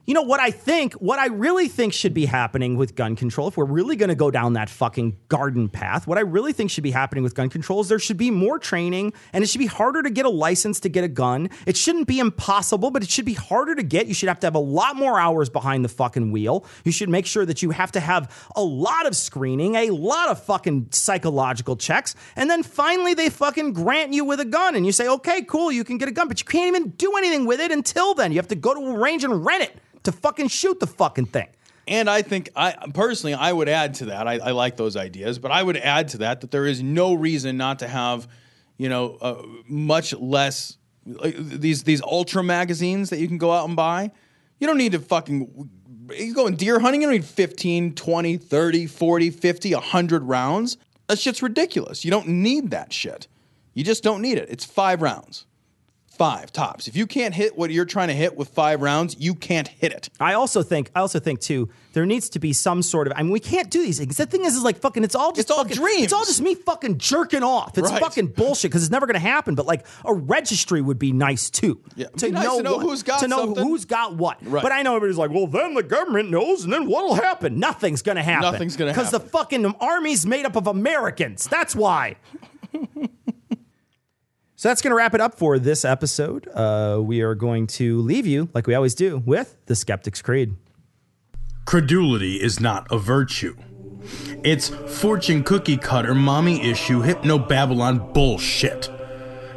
what I really think should be happening with gun control, if we're really going to go down that fucking garden path, what I really think should be happening with gun control is there should be more training, and it should be harder to get a license to get a gun. It shouldn't be impossible, but it should be harder to get. You should have to have a lot more hours behind the fucking wheel. You should make sure that you have to have a lot of screening, a lot of fucking psychological checks, and then finally they fucking grant you with a gun, and you say, okay, cool, you can get a gun, but you can't even do anything with it until then. You have to go to a range and rent it to fucking shoot the fucking thing. And I think, I would add to that. I like those ideas, but I would add to that there is no reason not to have, much less these ultra magazines that you can go out and buy. You don't need to fucking, you go in deer hunting, you don't need 15, 20, 30, 40, 50, 100 rounds. That shit's ridiculous. You don't need that shit. You just don't need it. It's 5 rounds. 5 tops. If you can't hit what you're trying to hit with 5 rounds, you can't hit it. I also think too, there needs to be some sort of, we can't do these things. The thing is like fucking, it's all dreams. It's all just me fucking jerking off. It's fucking bullshit because it's never going to happen. But like a registry would be nice too. Yeah. To know who's got what. Right. But I know everybody's like, well, then the government knows and then what'll happen? Nothing's going to happen. Because the fucking army's made up of Americans. That's why. So that's going to wrap it up for this episode. We are going to leave you, like we always do, with the Skeptic's Creed. Credulity is not a virtue. It's fortune cookie cutter, mommy issue, hypno Babylon bullshit.